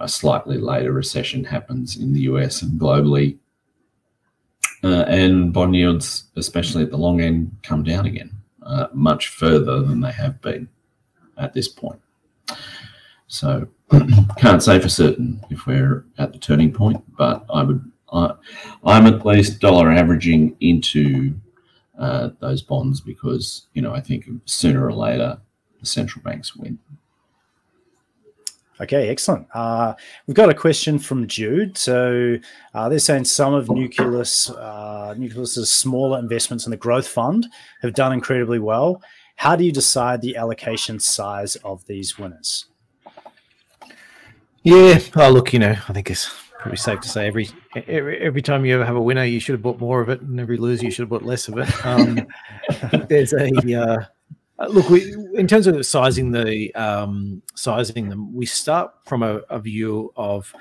slightly later recession happens in the US and globally. And bond yields, especially at the long end, come down again much further than they have been at this point. So can't say for certain if we're at the turning point, but I'm at least dollar averaging into those bonds because, I think sooner or later, the central banks win. Okay, excellent. We've got a question from Jude. So they're saying some of Nucleus's smaller investments in the growth fund have done incredibly well. How do you decide the allocation size of these winners? Yeah, look, I think it's probably safe to say every time you ever have a winner, you should have bought more of it, and every loser, you should have bought less of it. I think there's look, in terms of sizing them, we start from a view of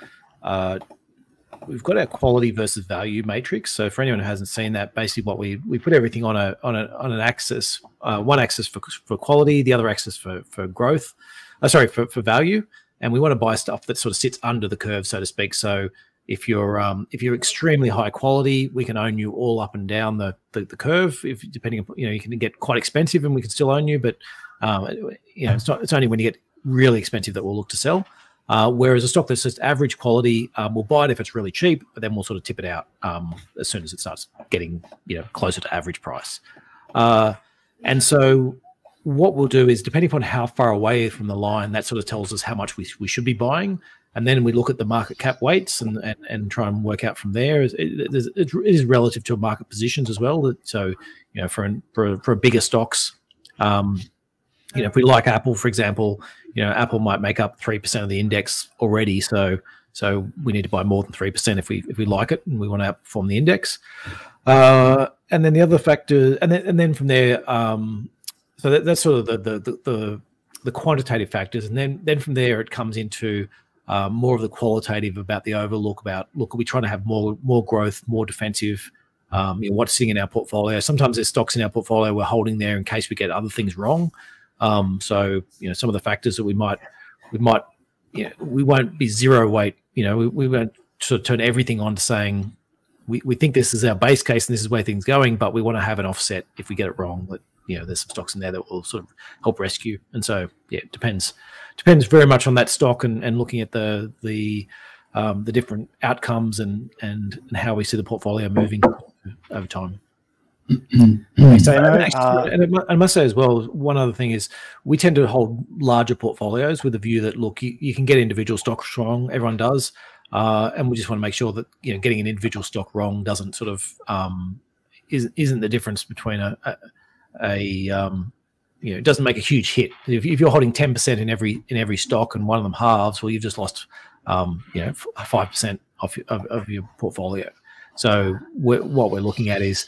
we've got our quality versus value matrix. So for anyone who hasn't seen that, basically what we put everything on an axis, one axis for quality, the other axis for growth, for value, and we want to buy stuff that sort of sits under the curve, so to speak. So if you're extremely high quality, we can own you all up and down the curve. If depending on, you can get quite expensive and we can still own you, but it's only when you get really expensive that we'll look to sell. Whereas a stock that's just average quality, we'll buy it if it's really cheap, but then we'll sort of tip it out as soon as it starts getting closer to average price. And so what we'll do is, depending upon how far away from the line, that sort of tells us how much we should be buying. And then we look at the market cap weights and try and work out from there. It is relative to market positions as well. So, for bigger stocks, if we like Apple, for example, Apple might make up 3% of the index already. So we need to buy more than 3% if we like it and we want to outperform the index. And then the other factor, and then from there, so that's sort of the quantitative factors. And then from there, it comes into more of the qualitative about the overlook, about, look, are we trying to have more growth, more defensive, what's sitting in our portfolio. Sometimes there's stocks in our portfolio we're holding there in case we get other things wrong. So some of the factors that we won't be zero weight, we won't sort of turn everything on to saying we think this is our base case and this is where things going, but we want to have an offset if we get it wrong. you know, there's some stocks in there that will sort of help rescue. And so, yeah, it depends very much on that stock and looking at the different outcomes and how we see the portfolio moving over time. So, and I must say as well, one other thing is we tend to hold larger portfolios with the view that, look, you can get individual stocks wrong. Everyone does. And we just want to make sure that, you know, getting an individual stock wrong doesn't sort of isn't the difference between you know, it doesn't make a huge hit. If you're holding 10% in every stock and one of them halves, well, you've just lost, you know, 5% of your portfolio. So what we're looking at is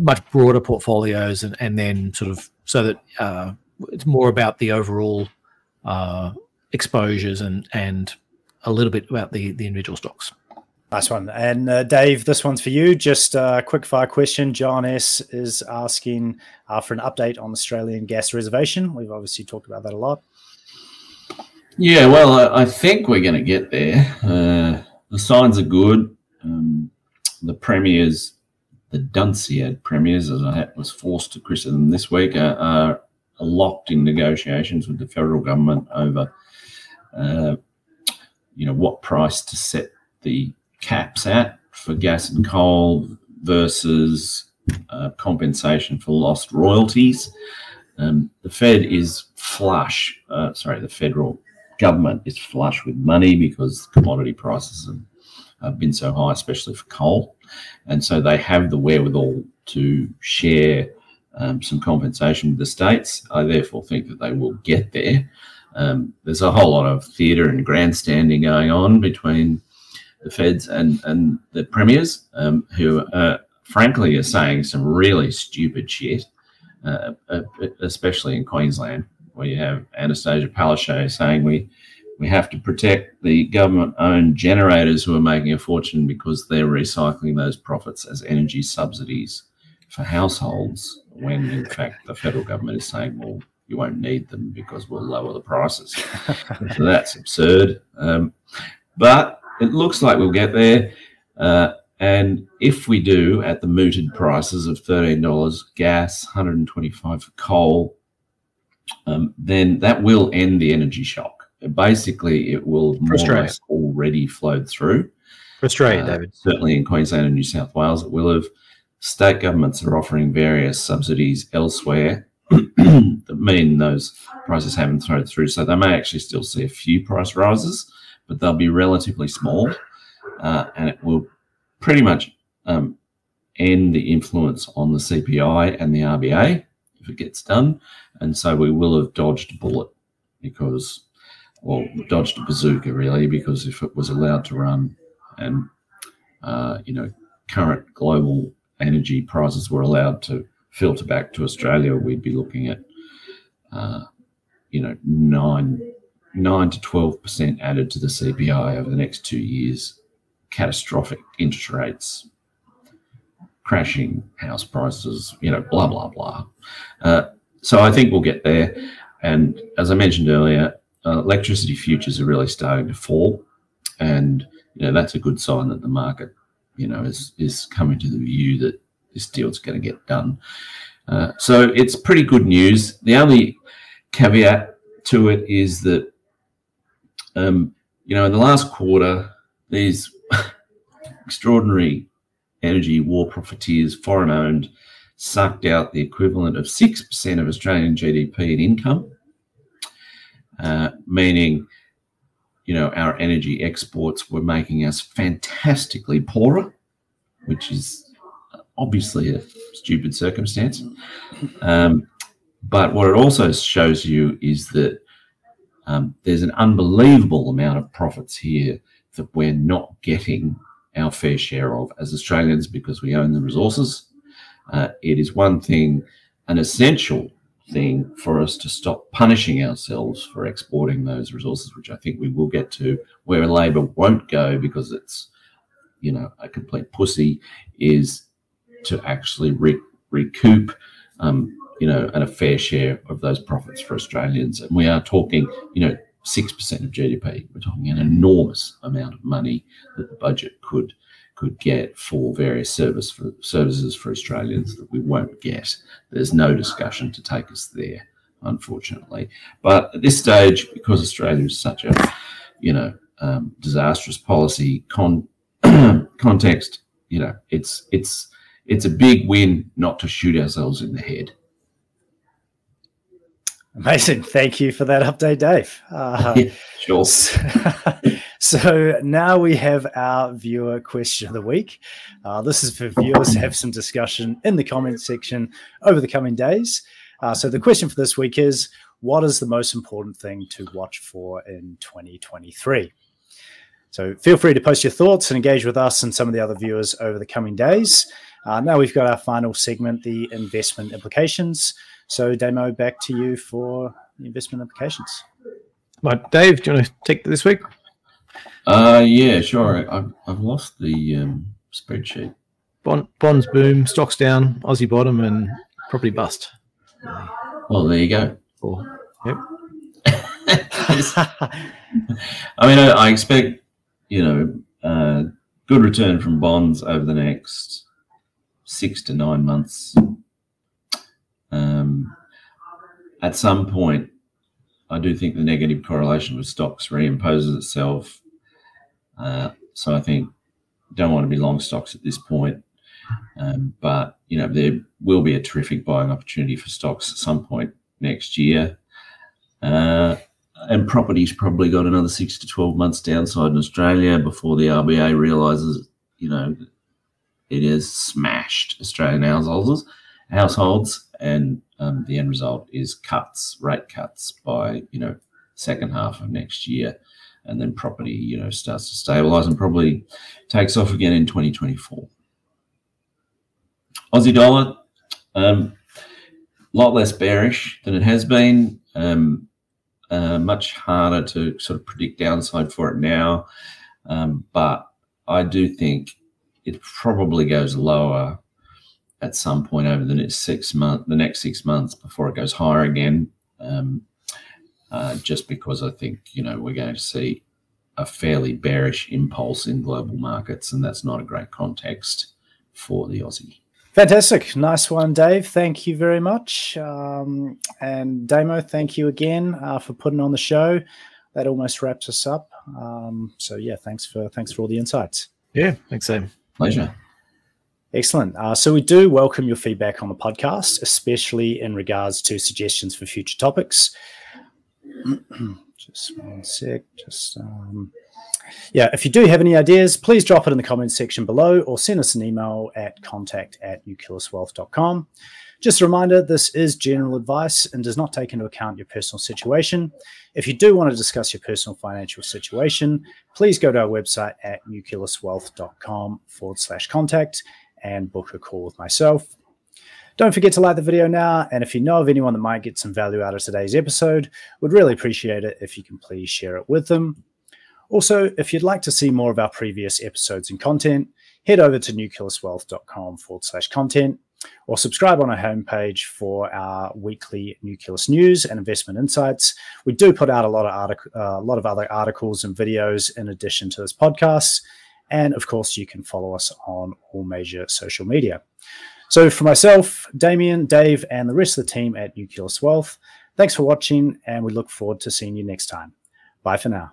much broader portfolios, and then sort of so that it's more about the overall exposures and a little bit about the individual stocks. Nice one. And Dave, this one's for you. Just a quick fire question. John S is asking for an update on Australian gas reservation. We've obviously talked about that a lot. Yeah, well, I think we're going to get there. The signs are good. The Dunciad premiers, as I was forced to christen them this week, are locked in negotiations with the federal government over, you know, what price to set the caps at for gas and coal versus compensation for lost royalties. The federal government is flush with money because commodity prices have been so high, especially for coal. And so they have the wherewithal to share some compensation with the states. I therefore think that they will get there. There's a whole lot of theatre and grandstanding going on between the feds and the premiers, who frankly are saying some really stupid shit, especially in Queensland, where you have Anastasia Palaszczuk saying we have to protect the government-owned generators who are making a fortune because they're recycling those profits as energy subsidies for households, when in fact the federal government is saying, well, you won't need them because we'll lower the prices. So that's absurd. But it looks like we'll get there. And if we do, at the mooted prices of $13 gas, $125 for coal, then that will end the energy shock. Basically, it will more or less already flowed through. For Australia, David. Certainly in Queensland and New South Wales, it will have. State governments are offering various subsidies elsewhere that mean those prices haven't thrown through. So they may actually still see a few price rises, but they'll be relatively small. And it will pretty much end the influence on the CPI and the RBA if it gets done. And so we will have dodged a bullet because... Well, dodged a bazooka, really, because if it was allowed to run and, you know, current global energy prices were allowed to filter back to Australia, we'd be looking at, you know, 9 to 12% added to the CPI over the next 2 years, catastrophic interest rates, crashing house prices, you know, blah, blah, blah. So I think we'll get there. And as I mentioned earlier, electricity futures are really starting to fall, and you know that's a good sign that the market, you know, is coming to the view that this deal's going to get done. So it's pretty good news. The only caveat to it is that, you know, in the last quarter, these extraordinary energy war profiteers, foreign-owned, sucked out the equivalent of 6% of Australian GDP in income. Meaning, you know, our energy exports were making us fantastically poorer, which is obviously a stupid circumstance. But what it also shows you is that there's an unbelievable amount of profits here that we're not getting our fair share of as Australians because we own the resources. It is one thing, an essential thing for us to stop punishing ourselves for exporting those resources, which I think we will get to. Where Labor won't go because it's, you know, a complete pussy, is to actually recoup, you know, and a fair share of those profits for Australians. And we are talking, you know, 6% of GDP. We're talking an enormous amount of money that the budget could could get for various services for Australians that we won't get. There's no discussion to take us there, unfortunately. But at this stage, because Australia is such a, disastrous policy context, it's a big win not to shoot ourselves in the head. Amazing. Thank you for that update, Dave. Sure. So now we have our viewer question of the week. This is for viewers to have some discussion in the comment section over the coming days. So the question for this week is, what is the most important thing to watch for in 2023? So feel free to post your thoughts and engage with us and some of the other viewers over the coming days. Now we've got our final segment, the investment implications. So Damo, back to you for the investment implications. Right, Dave, do you want to take this week? Yeah, sure. I've lost the spreadsheet. Bonds boom, stocks down, Aussie bottom, and property bust. Well, there you go. Yep. I mean, I expect, good return from bonds over the next 6 to 9 months. At some point, I do think the negative correlation with stocks reimposes itself. So I think don't want to be long stocks at this point. But, there will be a terrific buying opportunity for stocks at some point next year. And property's probably got another 6 to 12 months downside in Australia before the RBA realises, it has smashed Australian households, and the end result is rate cuts by, second half of next year. And then property, starts to stabilise and probably takes off again in 2024. Aussie dollar, lot less bearish than it has been. Much harder to sort of predict downside for it now. But I do think it probably goes lower at some point over the next six months before it goes higher again. Just because I think, we're going to see a fairly bearish impulse in global markets, and that's not a great context for the Aussie. Fantastic. Nice one, Dave. Thank you very much. And Damo, thank you again for putting on the show. That almost wraps us up. So yeah, thanks for all the insights. Yeah, thanks, Sam. Pleasure. Excellent. So we do welcome your feedback on the podcast, especially in regards to suggestions for future topics. Just one sec. Yeah, if you do have any ideas, please drop it in the comments section below or send us an email at contact@nucleuswealth.com. Just a reminder, this is general advice and does not take into account your personal situation. If you do want to discuss your personal financial situation, please go to our website at nucleuswealth.com/contact and book a call with myself. Don't forget to like the video now, and if you know of anyone that might get some value out of today's episode, we'd really appreciate it if you can please share it with them. Also, if you'd like to see more of our previous episodes and content, head over to nucleuswealth.com/content or subscribe on our homepage for our weekly Nucleus News and Investment Insights. We do put out a lot of other articles and videos in addition to this podcast. And of course, you can follow us on all major social media. So for myself, Damien, Dave, and the rest of the team at Nucleus Wealth, thanks for watching, and we look forward to seeing you next time. Bye for now.